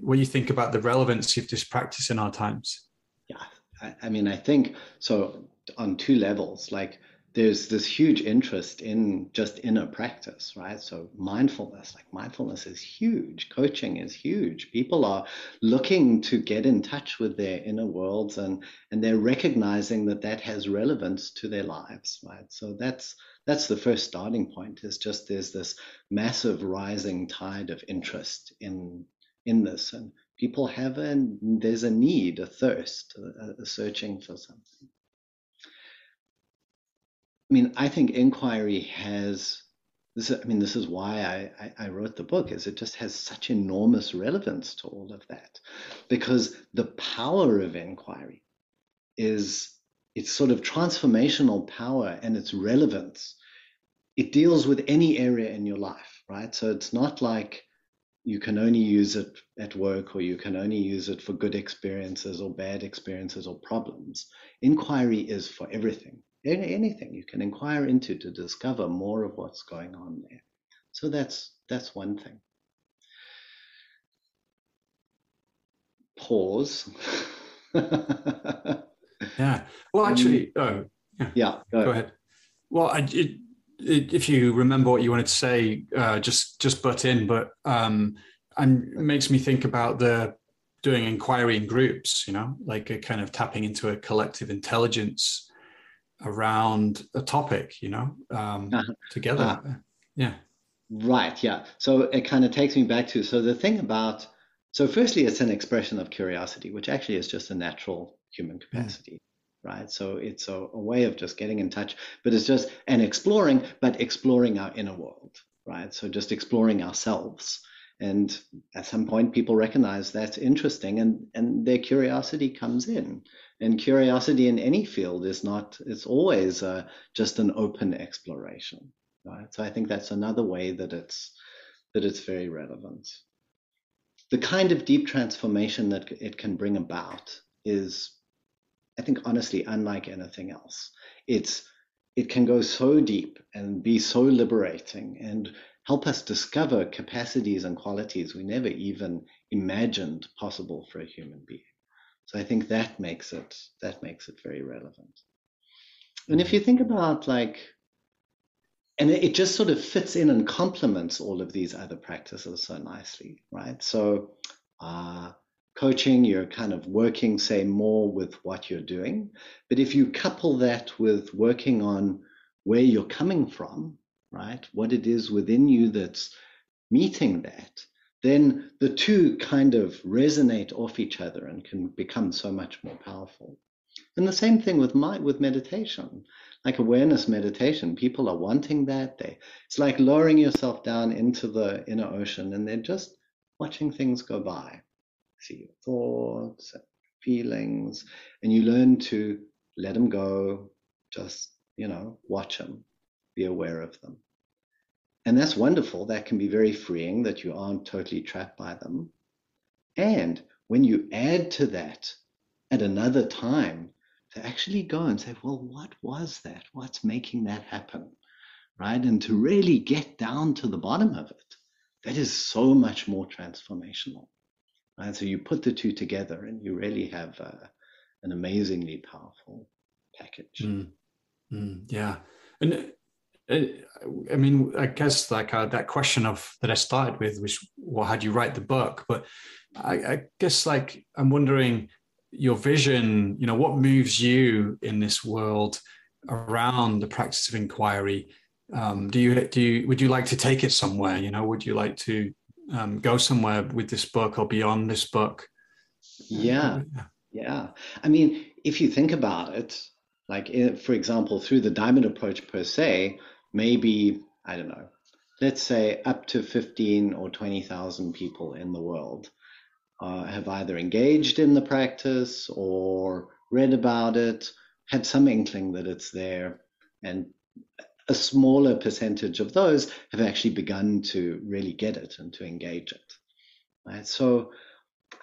what you think about the relevancy of this practice in our times? Yeah, I, I mean, I think, so on two levels. Like there's this huge interest in just inner practice, right? So mindfulness, like mindfulness is huge. Coaching is huge. People are looking to get in touch with their inner worlds, and, and they're recognizing that that has relevance to their lives, right? So that's, that's the first starting point, is just there's this massive rising tide of interest in, in this. And people have a, there's a need, a thirst, a, a searching for something. I mean, I think inquiry has, this, I mean, this is why I, I, I wrote the book, is it just has such enormous relevance to all of that. Because the power of inquiry is, it's sort of transformational power, and its relevance, it deals with any area in your life, right? So it's not like you can only use it at work, or you can only use it for good experiences or bad experiences or problems. Inquiry is for everything. Anything you can inquire into to discover more of what's going on there. So that's that's one thing. Pause. Yeah. Well, actually, um, oh, yeah. yeah go, go ahead. Well, I, it, it, if you remember what you wanted to say, uh, just just butt in. But um, and it makes me think about the doing inquiry in groups. You know, like a kind of tapping into a collective intelligence around a topic, you know, um, uh, together. Uh, yeah. Right. Yeah. So it kind of takes me back to, so the thing about, so firstly, it's an expression of curiosity, which actually is just a natural human capacity, yeah. Right? So it's a, a way of just getting in touch, but it's just an exploring, but exploring our inner world, right? So just exploring ourselves. And at some point, people recognize that's interesting, and, and their curiosity comes in. And curiosity in any field is not, it's always uh, just an open exploration, right? So I think that's another way that it's, that it's very relevant. The kind of deep transformation that it can bring about is, I think, honestly, unlike anything else. It's, it can go so deep and be so liberating and help us discover capacities and qualities we never even imagined possible for a human being. So I think that makes it, that makes it very relevant. And if you think about like, and it just sort of fits in and complements all of these other practices so nicely, right? So uh, coaching, you're kind of working, say, more with what you're doing. But if you couple that with working on where you're coming from, right, what it is within you that's meeting that, then the two kind of resonate off each other and can become so much more powerful. And the same thing with my, with meditation, like awareness meditation. People are wanting that. They, it's like lowering yourself down into the inner ocean, and then just watching things go by. See your thoughts, feelings, and you learn to let them go, just, you know, watch them, be aware of them. And that's wonderful. That can be very freeing, that you aren't totally trapped by them. And when you add to that at another time, to actually go and say, well, what was that? What's making that happen? Right? And to really get down to the bottom of it, that is so much more transformational. Right? So you put the two together and you really have a, an amazingly powerful package. Mm. Mm. Yeah. And I mean, I guess like uh, that question of that I started with, which, well, how do you write the book? But I, I guess like I'm wondering your vision, you know, what moves you in this world around the practice of inquiry? Um, do you, do you, would you like to take it somewhere? You know, would you like to um, go somewhere with this book or beyond this book? Yeah. Yeah. Yeah. I mean, if you think about it, like, for example, through the Diamond Approach per se, maybe, I don't know, let's say up to fifteen or twenty thousand people in the world uh, have either engaged in the practice or read about it, had some inkling that it's there, and a smaller percentage of those have actually begun to really get it and to engage it. Right? So,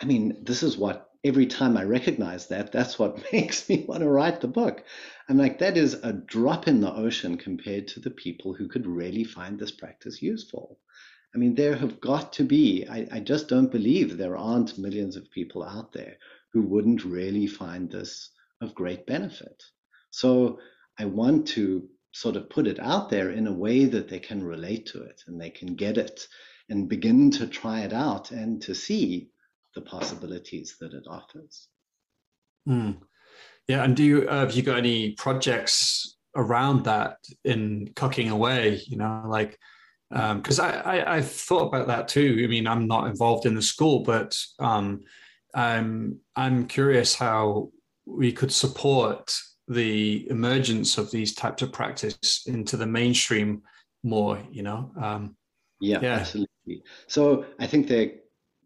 I mean, this is what, every time I recognize that, that's what makes me want to write the book. I'm like, that is a drop in the ocean compared to the people who could really find this practice useful. I mean, there have got to be, I, I just don't believe there aren't millions of people out there who wouldn't really find this of great benefit. So I want to sort of put it out there in a way that they can relate to it and they can get it and begin to try it out and to see the possibilities that it offers. Mm. Yeah. And do you, uh, have you got any projects around that in cooking away, you know, like, um, cause I, I, I've thought about that too. I mean, I'm not involved in the school, but, um, I'm, I'm curious how we could support the emergence of these types of practice into the mainstream more, you know? Um, yeah, yeah, absolutely. So I think the,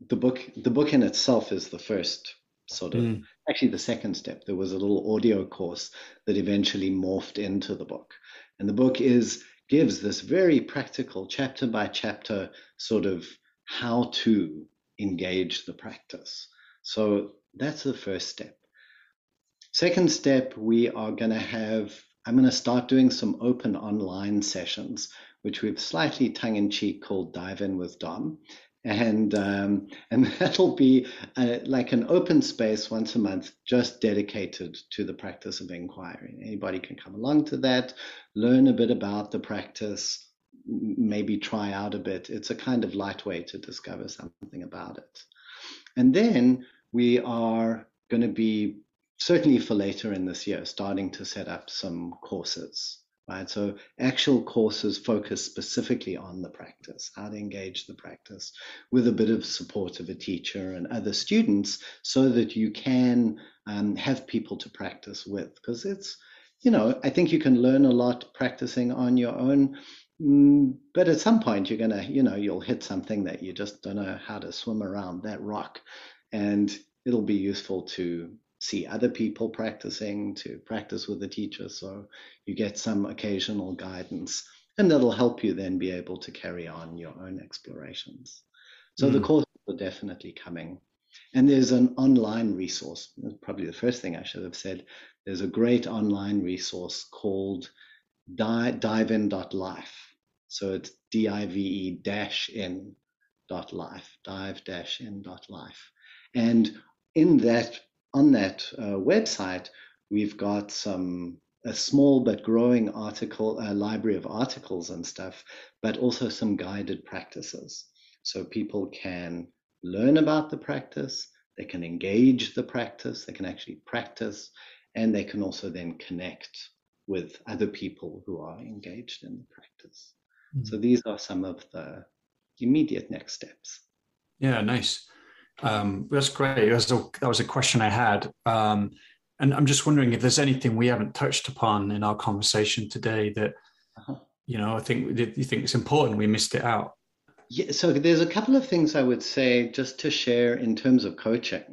the book, the book in itself is the first sort of, mm. actually the second step. There was a little audio course that eventually morphed into the book. And the book is, gives this very practical chapter by chapter sort of how to engage the practice. So that's the first step. Second step, we are going to have, I'm going to start doing some open online sessions, which we've slightly tongue-in-cheek called Dive In with Dom. And um, and that'll be uh, like an open space once a month, just dedicated to the practice of inquiry. Anybody can come along to that, learn a bit about the practice, maybe try out a bit. It's a kind of light way to discover something about it. And then we are going to be, certainly for later in this year, starting to set up some courses, right? So actual courses focused specifically on the practice, how to engage the practice with a bit of support of a teacher and other students so that you can um, have people to practice with. Because it's, you know, I think you can learn a lot practicing on your own, but at some point you're going to, you know, you'll hit something that you just don't know how to swim around that rock. And it'll be useful to see other people practicing, to practice with a teacher, so you get some occasional guidance, and that'll help you then be able to carry on your own explorations. So mm. the courses are definitely coming. And there's an online resource, probably the first thing I should have said, there's a great online resource called dive in dot life. So it's D I V E dash in dot life, dive dash in dot life. And in that On that uh, website, we've got some a small but growing article, a library of articles and stuff, but also some guided practices. So people can learn about the practice, they can engage the practice, they can actually practice, and they can also then connect with other people who are engaged in the practice. Mm-hmm. So these are some of the immediate next steps. Yeah, nice. Um, that's great. That was, a, that was a question I had. Um, and I'm just wondering if there's anything we haven't touched upon in our conversation today that, uh-huh. you know, I think you think it's important we missed it out. Yeah. So there's a couple of things I would say just to share in terms of coaching,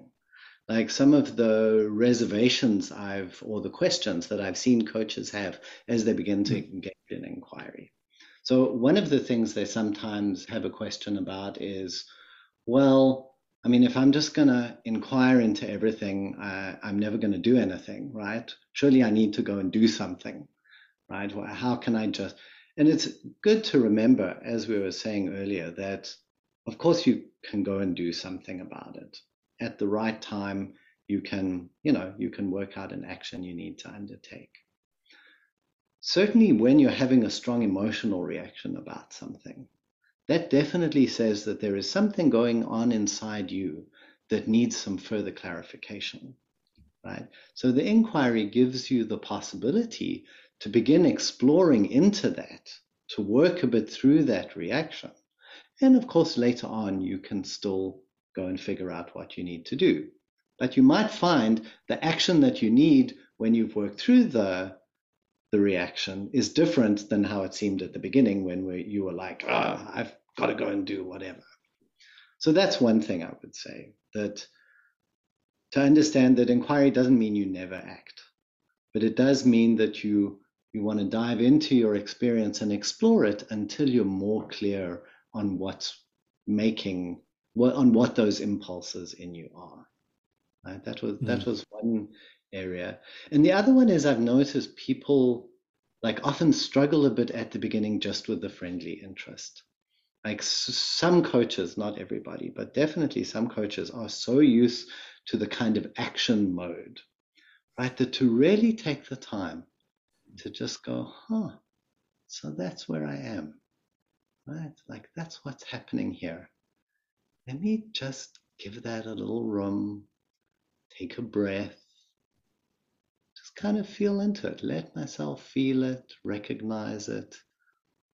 like some of the reservations I've, or the questions that I've seen coaches have as they begin to mm-hmm. engage in inquiry. So one of the things they sometimes have a question about is, well, I mean, if I'm just going to inquire into everything, uh, I'm never going to do anything, right? Surely I need to go and do something, right? Well, how can I just... And it's good to remember, as we were saying earlier, that of course you can go and do something about it. At the right time, you can, you know, you can work out an action you need to undertake. Certainly when you're having a strong emotional reaction about something, that definitely says that there is something going on inside you that needs some further clarification, right? So the inquiry gives you the possibility to begin exploring into that, to work a bit through that reaction. And of course, later on, you can still go and figure out what you need to do. But you might find the action that you need when you've worked through the the reaction is different than how it seemed at the beginning when we, you were like, oh, I've got to go and do whatever. So that's one thing I would say, that to understand that inquiry doesn't mean you never act, but it does mean that you, you want to dive into your experience and explore it until you're more clear on what's making, what, on what those impulses in you are. Right? That was, mm. that was one area. And the other one is I've noticed people like often struggle a bit at the beginning just with the friendly interest. Like some coaches, not everybody, but definitely some coaches are so used to the kind of action mode right? That to really take the time to just go, huh, so that's where I am, right? Like, that's what's happening here. Let me just give that a little room, take a breath, just kind of feel into it. Let myself feel it, recognize it,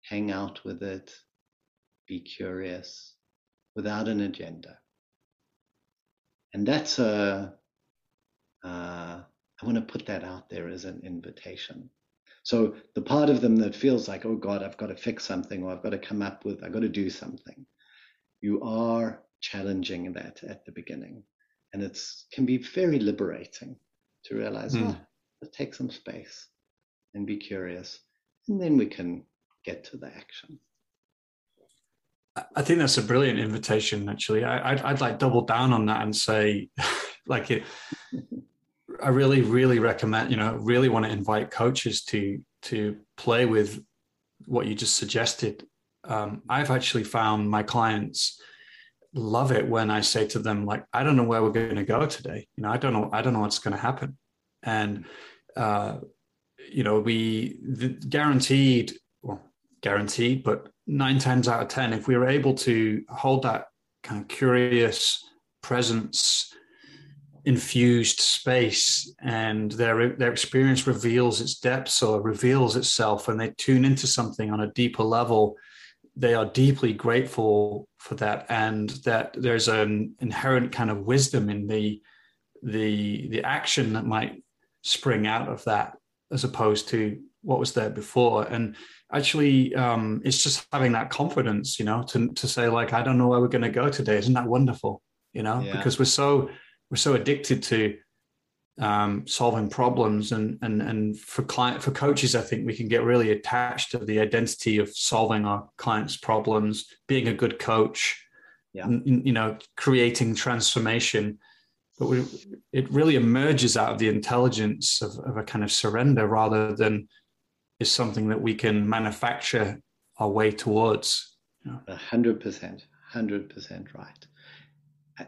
hang out with it, be curious, without an agenda. And that's a, uh, I want to put that out there as an invitation. So the part of them that feels like, oh God, I've got to fix something, or I've got to come up with, I've got to do something. You are challenging that at the beginning. And it can be very liberating to realize, mm. oh, let's take some space and be curious. And then we can get to the action. I think that's a brilliant invitation, actually. I, I'd, I'd like double down on that and say, like, it, I really, really recommend, you know, really want to invite coaches to to play with what you just suggested. Um, I've actually found my clients love it when I say to them, like, I don't know where we're going to go today. You know, I don't know, I don't know what's going to happen. And, uh, you know, we the, guaranteed, well, guaranteed, but nine times out of ten, if we were able to hold that kind of curious presence infused space, and their their experience reveals its depths or reveals itself, and they tune into something on a deeper level, they are deeply grateful for that, and that there's an inherent kind of wisdom in the the the action that might spring out of that, as opposed to what was there before. And actually, um, it's just having that confidence, you know, to, to say, like, I don't know where we're going to go today. Isn't that wonderful? You know, yeah. Because we're so, we're so addicted to um, solving problems, and, and, and for client, for coaches, I think we can get really attached to the identity of solving our clients' problems, being a good coach, yeah. n- you know, creating transformation. But we, it really emerges out of the intelligence of, of a kind of surrender, rather than is something that we can manufacture our way towards. A hundred percent, hundred percent right.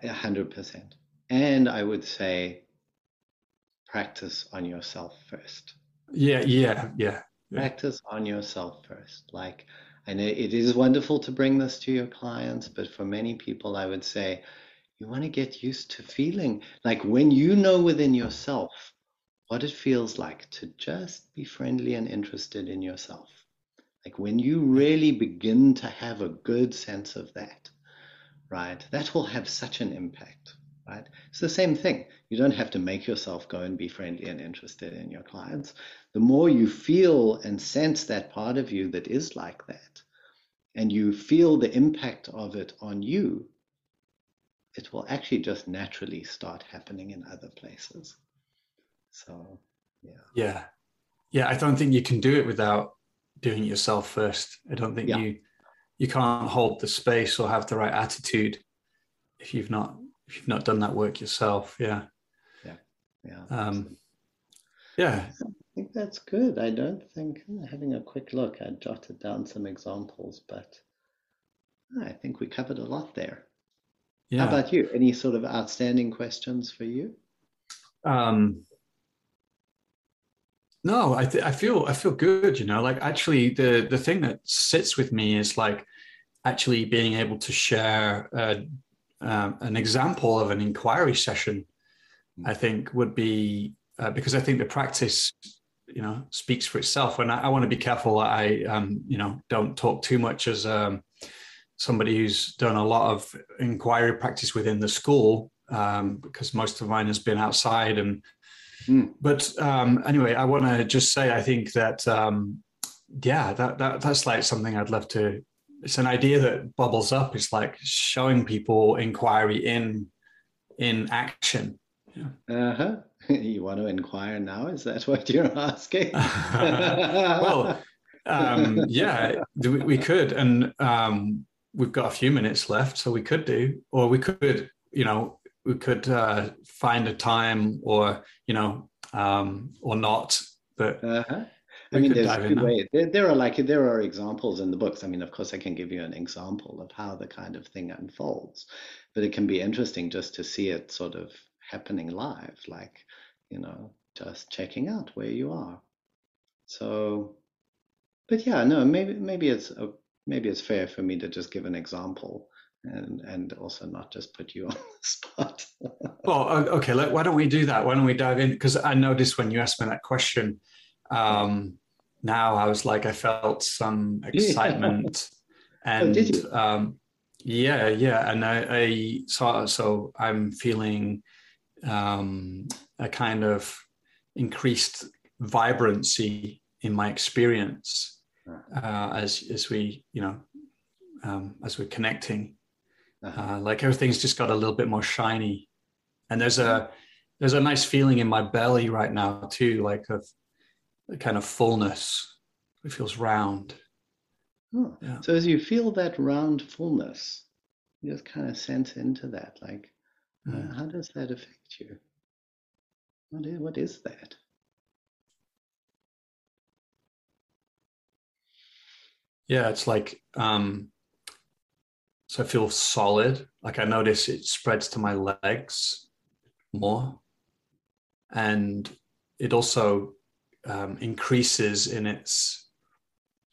A hundred percent. And I would say practice on yourself first. Yeah, yeah, yeah, yeah. Practice on yourself first. Like, I know it is wonderful to bring this to your clients, but for many people, I would say you want to get used to feeling like, when you know within yourself what it feels like to just be friendly and interested in yourself. Like, when you really begin to have a good sense of that, right, that will have such an impact, right? It's the same thing. You don't have to make yourself go and be friendly and interested in your clients. The more you feel and sense that part of you that is like that, and you feel the impact of it on you, it will actually just naturally start happening in other places. So, yeah. Yeah. Yeah. I don't think you can do it without doing it yourself first. I don't think yeah. you, you can't hold the space or have the right attitude if you've not, if you've not done that work yourself. Yeah. Yeah. Yeah. Um, yeah. I think that's good. I don't think, having a quick look, I jotted down some examples, but I think we covered a lot there. Yeah. How about you? Any sort of outstanding questions for you? Um, No, I th- I feel I feel good, you know, like, actually the, the thing that sits with me is, like, actually being able to share a, um, an example of an inquiry session, I think would be, uh, because I think the practice, you know, speaks for itself. And I, I want to be careful that I, um, you know, don't talk too much as um, somebody who's done a lot of inquiry practice within the school, um, because most of mine has been outside and, Mm. But um, anyway, I want to just say, I think that, um, yeah, that, that that's like something I'd love to, it's an idea that bubbles up. It's like showing people inquiry in, in action. Yeah. Uh-huh. You want to inquire now? Is that what you're asking? Well, um, yeah, we, we could. And um, we've got a few minutes left, so we could do, or we could, you know, we could uh, find a time, or, you know, um, or not, but uh-huh. I mean, there's two ways. There, there are like, there are examples in the books. I mean, of course I can give you an example of how the kind of thing unfolds, but it can be interesting just to see it sort of happening live. Like, you know, just checking out where you are. So, but yeah, no, maybe maybe it's a, maybe it's fair for me to just give an example and and also not just put you on the spot. Well, okay, look, why don't we do that? Why don't we dive in? Because I noticed when you asked me that question, um, now I was like, I felt some excitement. Yeah. And oh, did you? Um, yeah, yeah, and I, I saw, so I'm feeling um, a kind of increased vibrancy in my experience uh, as as we, you know, um, as we're connecting. Uh, like everything's just got a little bit more shiny, and there's a there's a nice feeling in my belly right now too, like of a kind of fullness. It feels round. Oh. Yeah. So as you feel that round fullness, you just kind of sense into that. Like, mm. uh, how does that affect you? What is, what is that? Yeah, it's like, um, so I feel solid. Like I notice it spreads to my legs more. And it also um, increases in its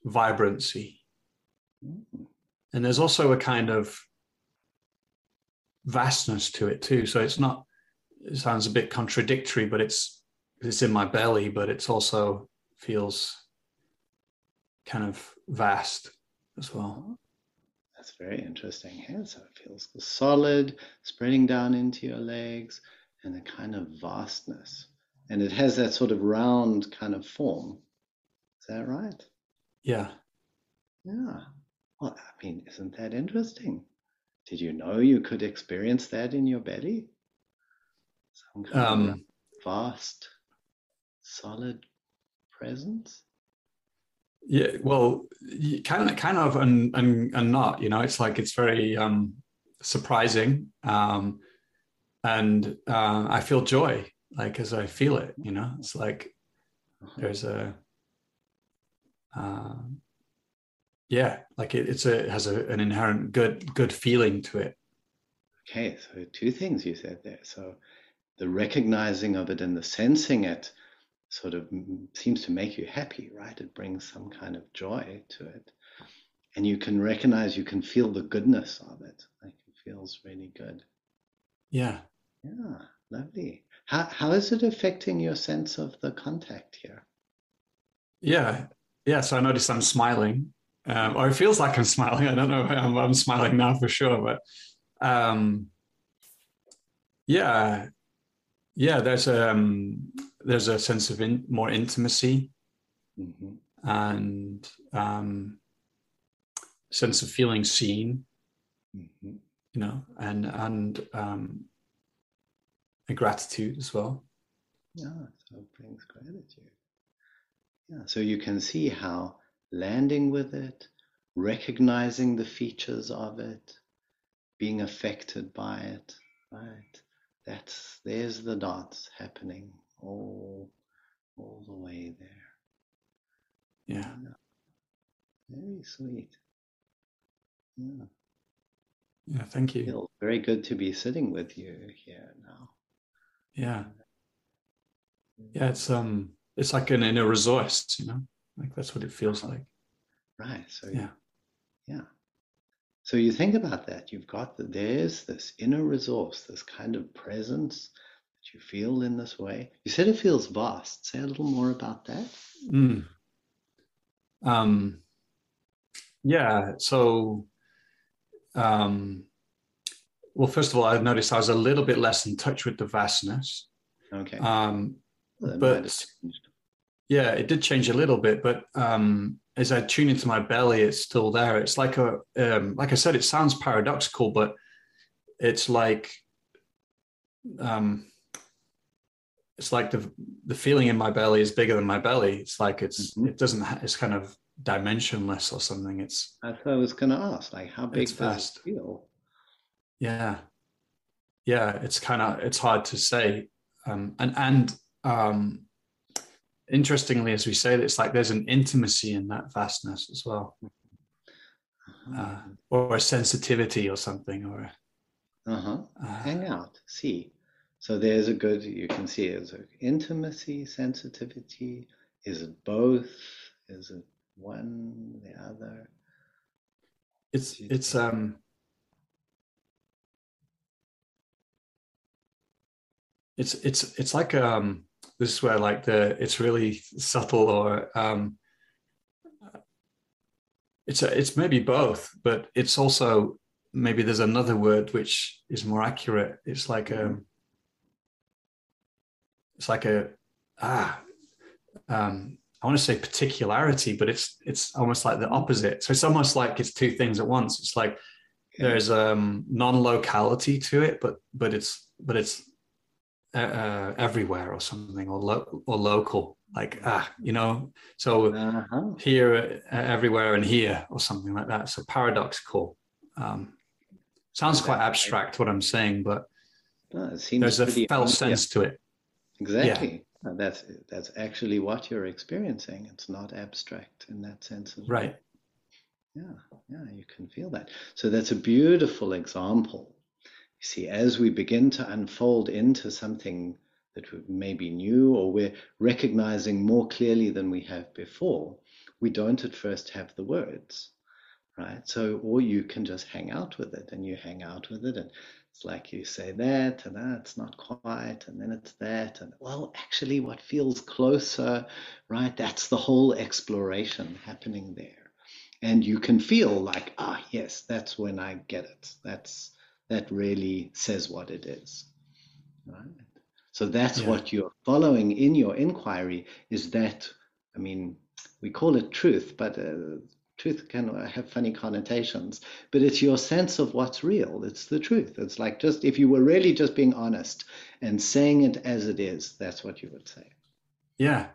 vibrancy. And there's also a kind of vastness to it too. So it's not, it sounds a bit contradictory, but it's, it's in my belly, but it's also feels kind of vast as well. That's very interesting. Yeah, so it feels solid, spreading down into your legs, and a kind of vastness. And it has that sort of round kind of form. Is that right? Yeah. Yeah. Well, I mean, isn't that interesting? Did you know you could experience that in your belly? Some kind um, of vast, solid presence? Yeah, well, kind of, kind of, and, and, and not, you know, it's like, it's very um, surprising. Um, and uh, I feel joy, like, as I feel it, you know, it's like, there's a... Uh, Yeah, like it, it's a it has a, an inherent good good feeling to it. Okay, so two things you said there. So the recognizing of it and the sensing it sort of seems to make you happy, right? It brings some kind of joy to it. And you can recognize, you can feel the goodness of it. Like it feels really good. Yeah. Yeah, lovely. How how is it affecting your sense of the contact here? Yeah, yeah. So I noticed I'm smiling. Um, or it feels like I'm smiling. I don't know. I'm, I'm smiling now for sure, but um, yeah, yeah. There's a um, there's a sense of in, more intimacy, mm-hmm. and um, sense of feeling seen, mm-hmm. you know, and and um, and gratitude as well. Yeah, so it brings gratitude. Yeah, so you can see how. Landing with it, recognizing the features of it, being affected by it, right? That's, there's the dance happening all, all the way there. Yeah. Yeah. Very sweet. Yeah. Yeah, thank you. Feels very good to be sitting with you here now. Yeah. Yeah, it's um, it's like an inner resource, you know? Like that's what it feels like. Right. So yeah. Yeah. So you think about that. You've got the, there's this inner resource, this kind of presence that you feel in this way. You said it feels vast. Say a little more about that. Mm. Um, yeah. So, um, well, first of all, I noticed I was a little bit less in touch with the vastness. Okay. Um, well, but yeah, it did change a little bit, but um, as I tune into my belly, it's still there. It's like a, um, like I said, it sounds paradoxical, but it's like, um, it's like the the feeling in my belly is bigger than my belly. It's like it's mm-hmm. it doesn't it's kind of dimensionless or something. It's. I thought I was going to ask, like, how big does vast. It feel? Yeah, yeah, it's kind of it's hard to say, um, and and. Um, Interestingly, as we say, it's like there's an intimacy in that vastness as well, uh, or a sensitivity or something, or a, uh-huh. uh, hang out, see, So there's a good, you can see it's intimacy, sensitivity. Is it both? Is it one, the other? It's, it's, um, it's, it's, it's like, um, this is where like the, it's really subtle or, um, it's, a, it's maybe both, but it's also, maybe there's another word which is more accurate. It's like, um, It's like a, ah, um, I want to say particularity, but it's it's almost like the opposite. So it's almost like it's two things at once. It's like yeah. there's um, non-locality to it, but but it's but it's uh, everywhere or something, or lo- or local, like ah, you know. So uh-huh. here, uh, everywhere, and here, or something like that. So paradoxical. Um, sounds quite abstract what I'm saying, but no, it seems there's a felt sense to it. Exactly. Yeah. That's that's actually what you're experiencing. It's not abstract in that sense. As right. Well. Yeah, yeah, you can feel that. So that's a beautiful example. You see, as we begin to unfold into something that we may be new or we're recognizing more clearly than we have before, we don't at first have the words, right? So, or you can just hang out with it, and you hang out with it, and it's like you say that, and that's not quite, and then it's that, and well, actually what feels closer, right? That's the whole exploration happening there. And you can feel like, ah, yes, that's when I get it. That's, that really says what it is, right? So that's yeah. what you're following in your inquiry is that, I mean, we call it truth, but uh, truth can have funny connotations, but it's your sense of what's real. It's the truth. It's like just if you were really just being honest and saying it as it is, that's what you would say. Yeah,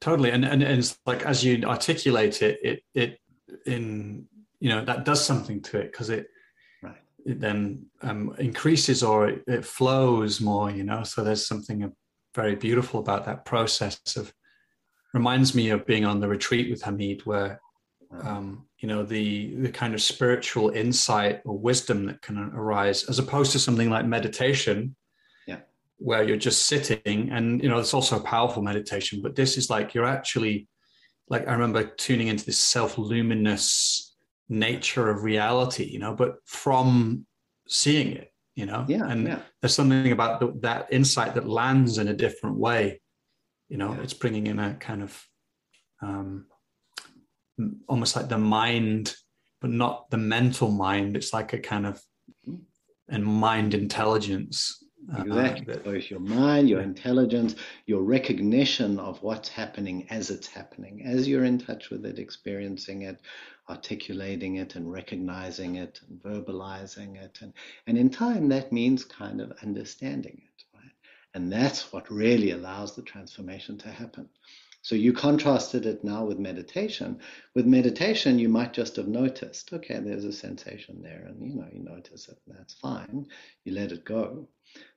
totally. And and, and it's like as you articulate it, it it in you know that does something to it because it, right. it then um, increases or it, it flows more. You know, so there's something very beautiful about that process. Of reminds me of being on the retreat with Hamid where. Um, you know, the the kind of spiritual insight or wisdom that can arise as opposed to something like meditation yeah. where you're just sitting and, you know, it's also a powerful meditation, but this is like, you're actually like, I remember tuning into this self-luminous nature of reality, you know, but from seeing it, you know, yeah, and yeah. there's something about the, that insight that lands in a different way, you know, yeah. it's bringing in a kind of, um, almost like the mind, but not the mental mind. It's like a kind of and mind intelligence. Exactly. Uh, so it's your mind, your intelligence, your recognition of what's happening as it's happening, as you're in touch with it, experiencing it, articulating it and recognizing it and verbalizing it. And, and in time, that means kind of understanding it. Right? And that's what really allows the transformation to happen. So you contrasted it now with meditation. With meditation, you might just have noticed, okay, there's a sensation there, and you know, you notice it, and that's fine. You let it go.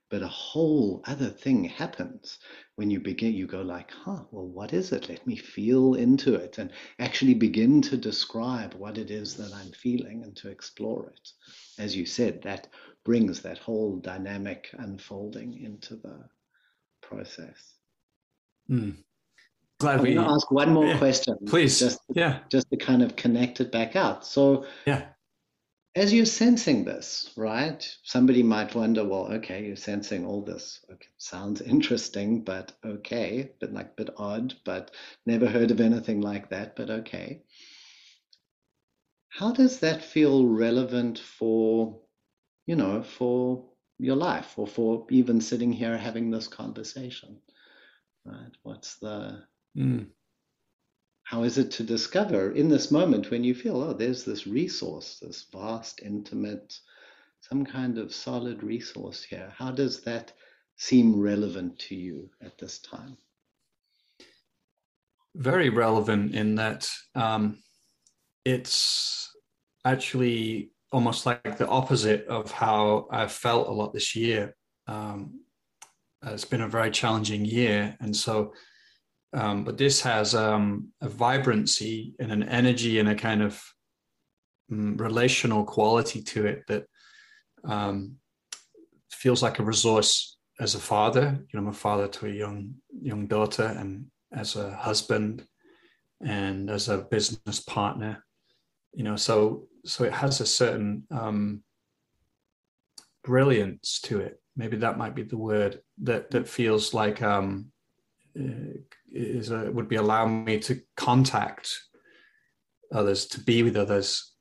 But a whole other thing happens when you begin, you go like, huh, well, what is it? Let me feel into it and actually begin to describe what it is that I'm feeling and to explore it. As you said, that brings that whole dynamic unfolding into the process. Mm. I'm going to ask one more yeah, question, please. Just to, yeah, just to kind of connect it back out. So, yeah, as you're sensing this, right? Somebody might wonder, well, okay, you're sensing all this. Okay, sounds interesting, but okay, but like, but odd, but never heard of anything like that. But okay, how does that feel relevant for, you know, for your life, or for even sitting here having this conversation? Right? What's the Mm. How is it to discover in this moment when you feel, oh, there's this resource, this vast, intimate, some kind of solid resource here? How does that seem relevant to you at this time? Very relevant in that um, it's actually almost like the opposite of how I've felt a lot this year. Um, it's been a very challenging year. And so Um, but this has um, a vibrancy and an energy and a kind of um, relational quality to it that um, feels like a resource as a father, you know, I'm a father to a young young daughter, and as a husband, and as a business partner, you know, so so it has a certain um, brilliance to it. Maybe that might be the word that that feels like um, is a, would be allowing me to contact others, to be with others,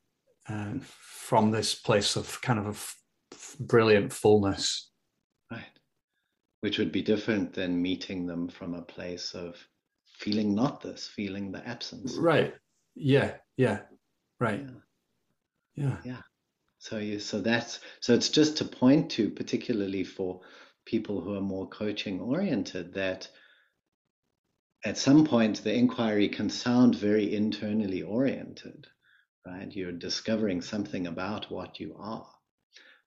uh, from this place of kind of a f- brilliant fullness, right? Which would be different than meeting them from a place of feeling not this, feeling the absence, right? Yeah, yeah, right, yeah, yeah. yeah. So you, so that's, so it's just to point to, particularly for people who are more coaching oriented, that at some point the inquiry can sound very internally oriented, right? You're discovering something about what you are,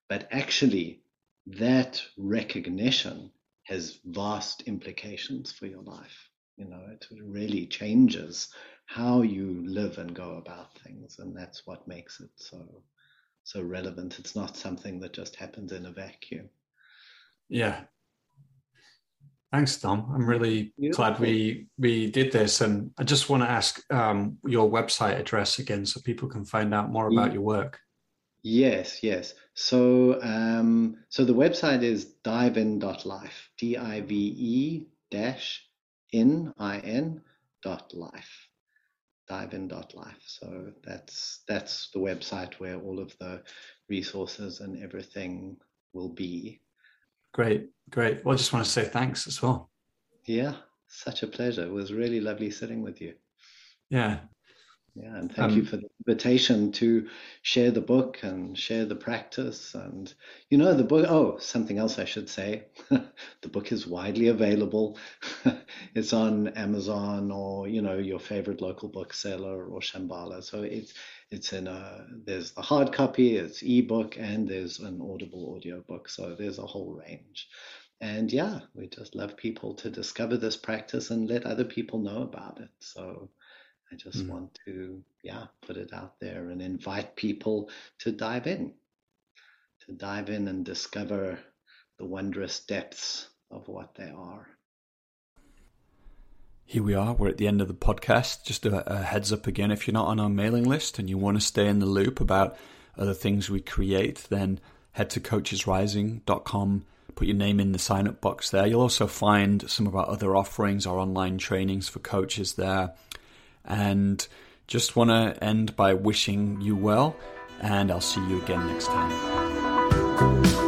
but actually that recognition has vast implications for your life. You know, it really changes how you live and go about things, and that's what makes it so so relevant. It's not something that just happens in a vacuum. Yeah. Thanks, Dom. I'm really Beautiful. glad we we did this, and I just want to ask um, your website address again, so people can find out more about your work. Yes, yes. So, um, so the website is divein dot life, D I V E dash in I N dot life, divein dot life. So that's that's the website where all of the resources and everything will be. Great, great. Well, I just want to say thanks as well. Yeah, such a pleasure. It was really lovely sitting with you. Yeah. Yeah, and thank um, you for the invitation to share the book and share the practice. And, you know, the book, oh, something else I should say. The book is widely available. It's on Amazon or, you know, your favorite local bookseller or Shambhala. So it's, it's in a, there's the hard copy, it's ebook, and there's an Audible audiobook. So there's a whole range. And yeah, we just love people to discover this practice and let other people know about it. So I just mm. want to, yeah, put it out there and invite people to dive in, to dive in and discover the wondrous depths of what they are. Here we are. We're at the end of the podcast. Just a, a heads up again, if you're not on our mailing list and you want to stay in the loop about other things we create, then head to coaches rising dot com. Put your name in the sign-up box there. You'll also find some of our other offerings, our online trainings for coaches there. And just want to end by wishing you well, and I'll see you again next time.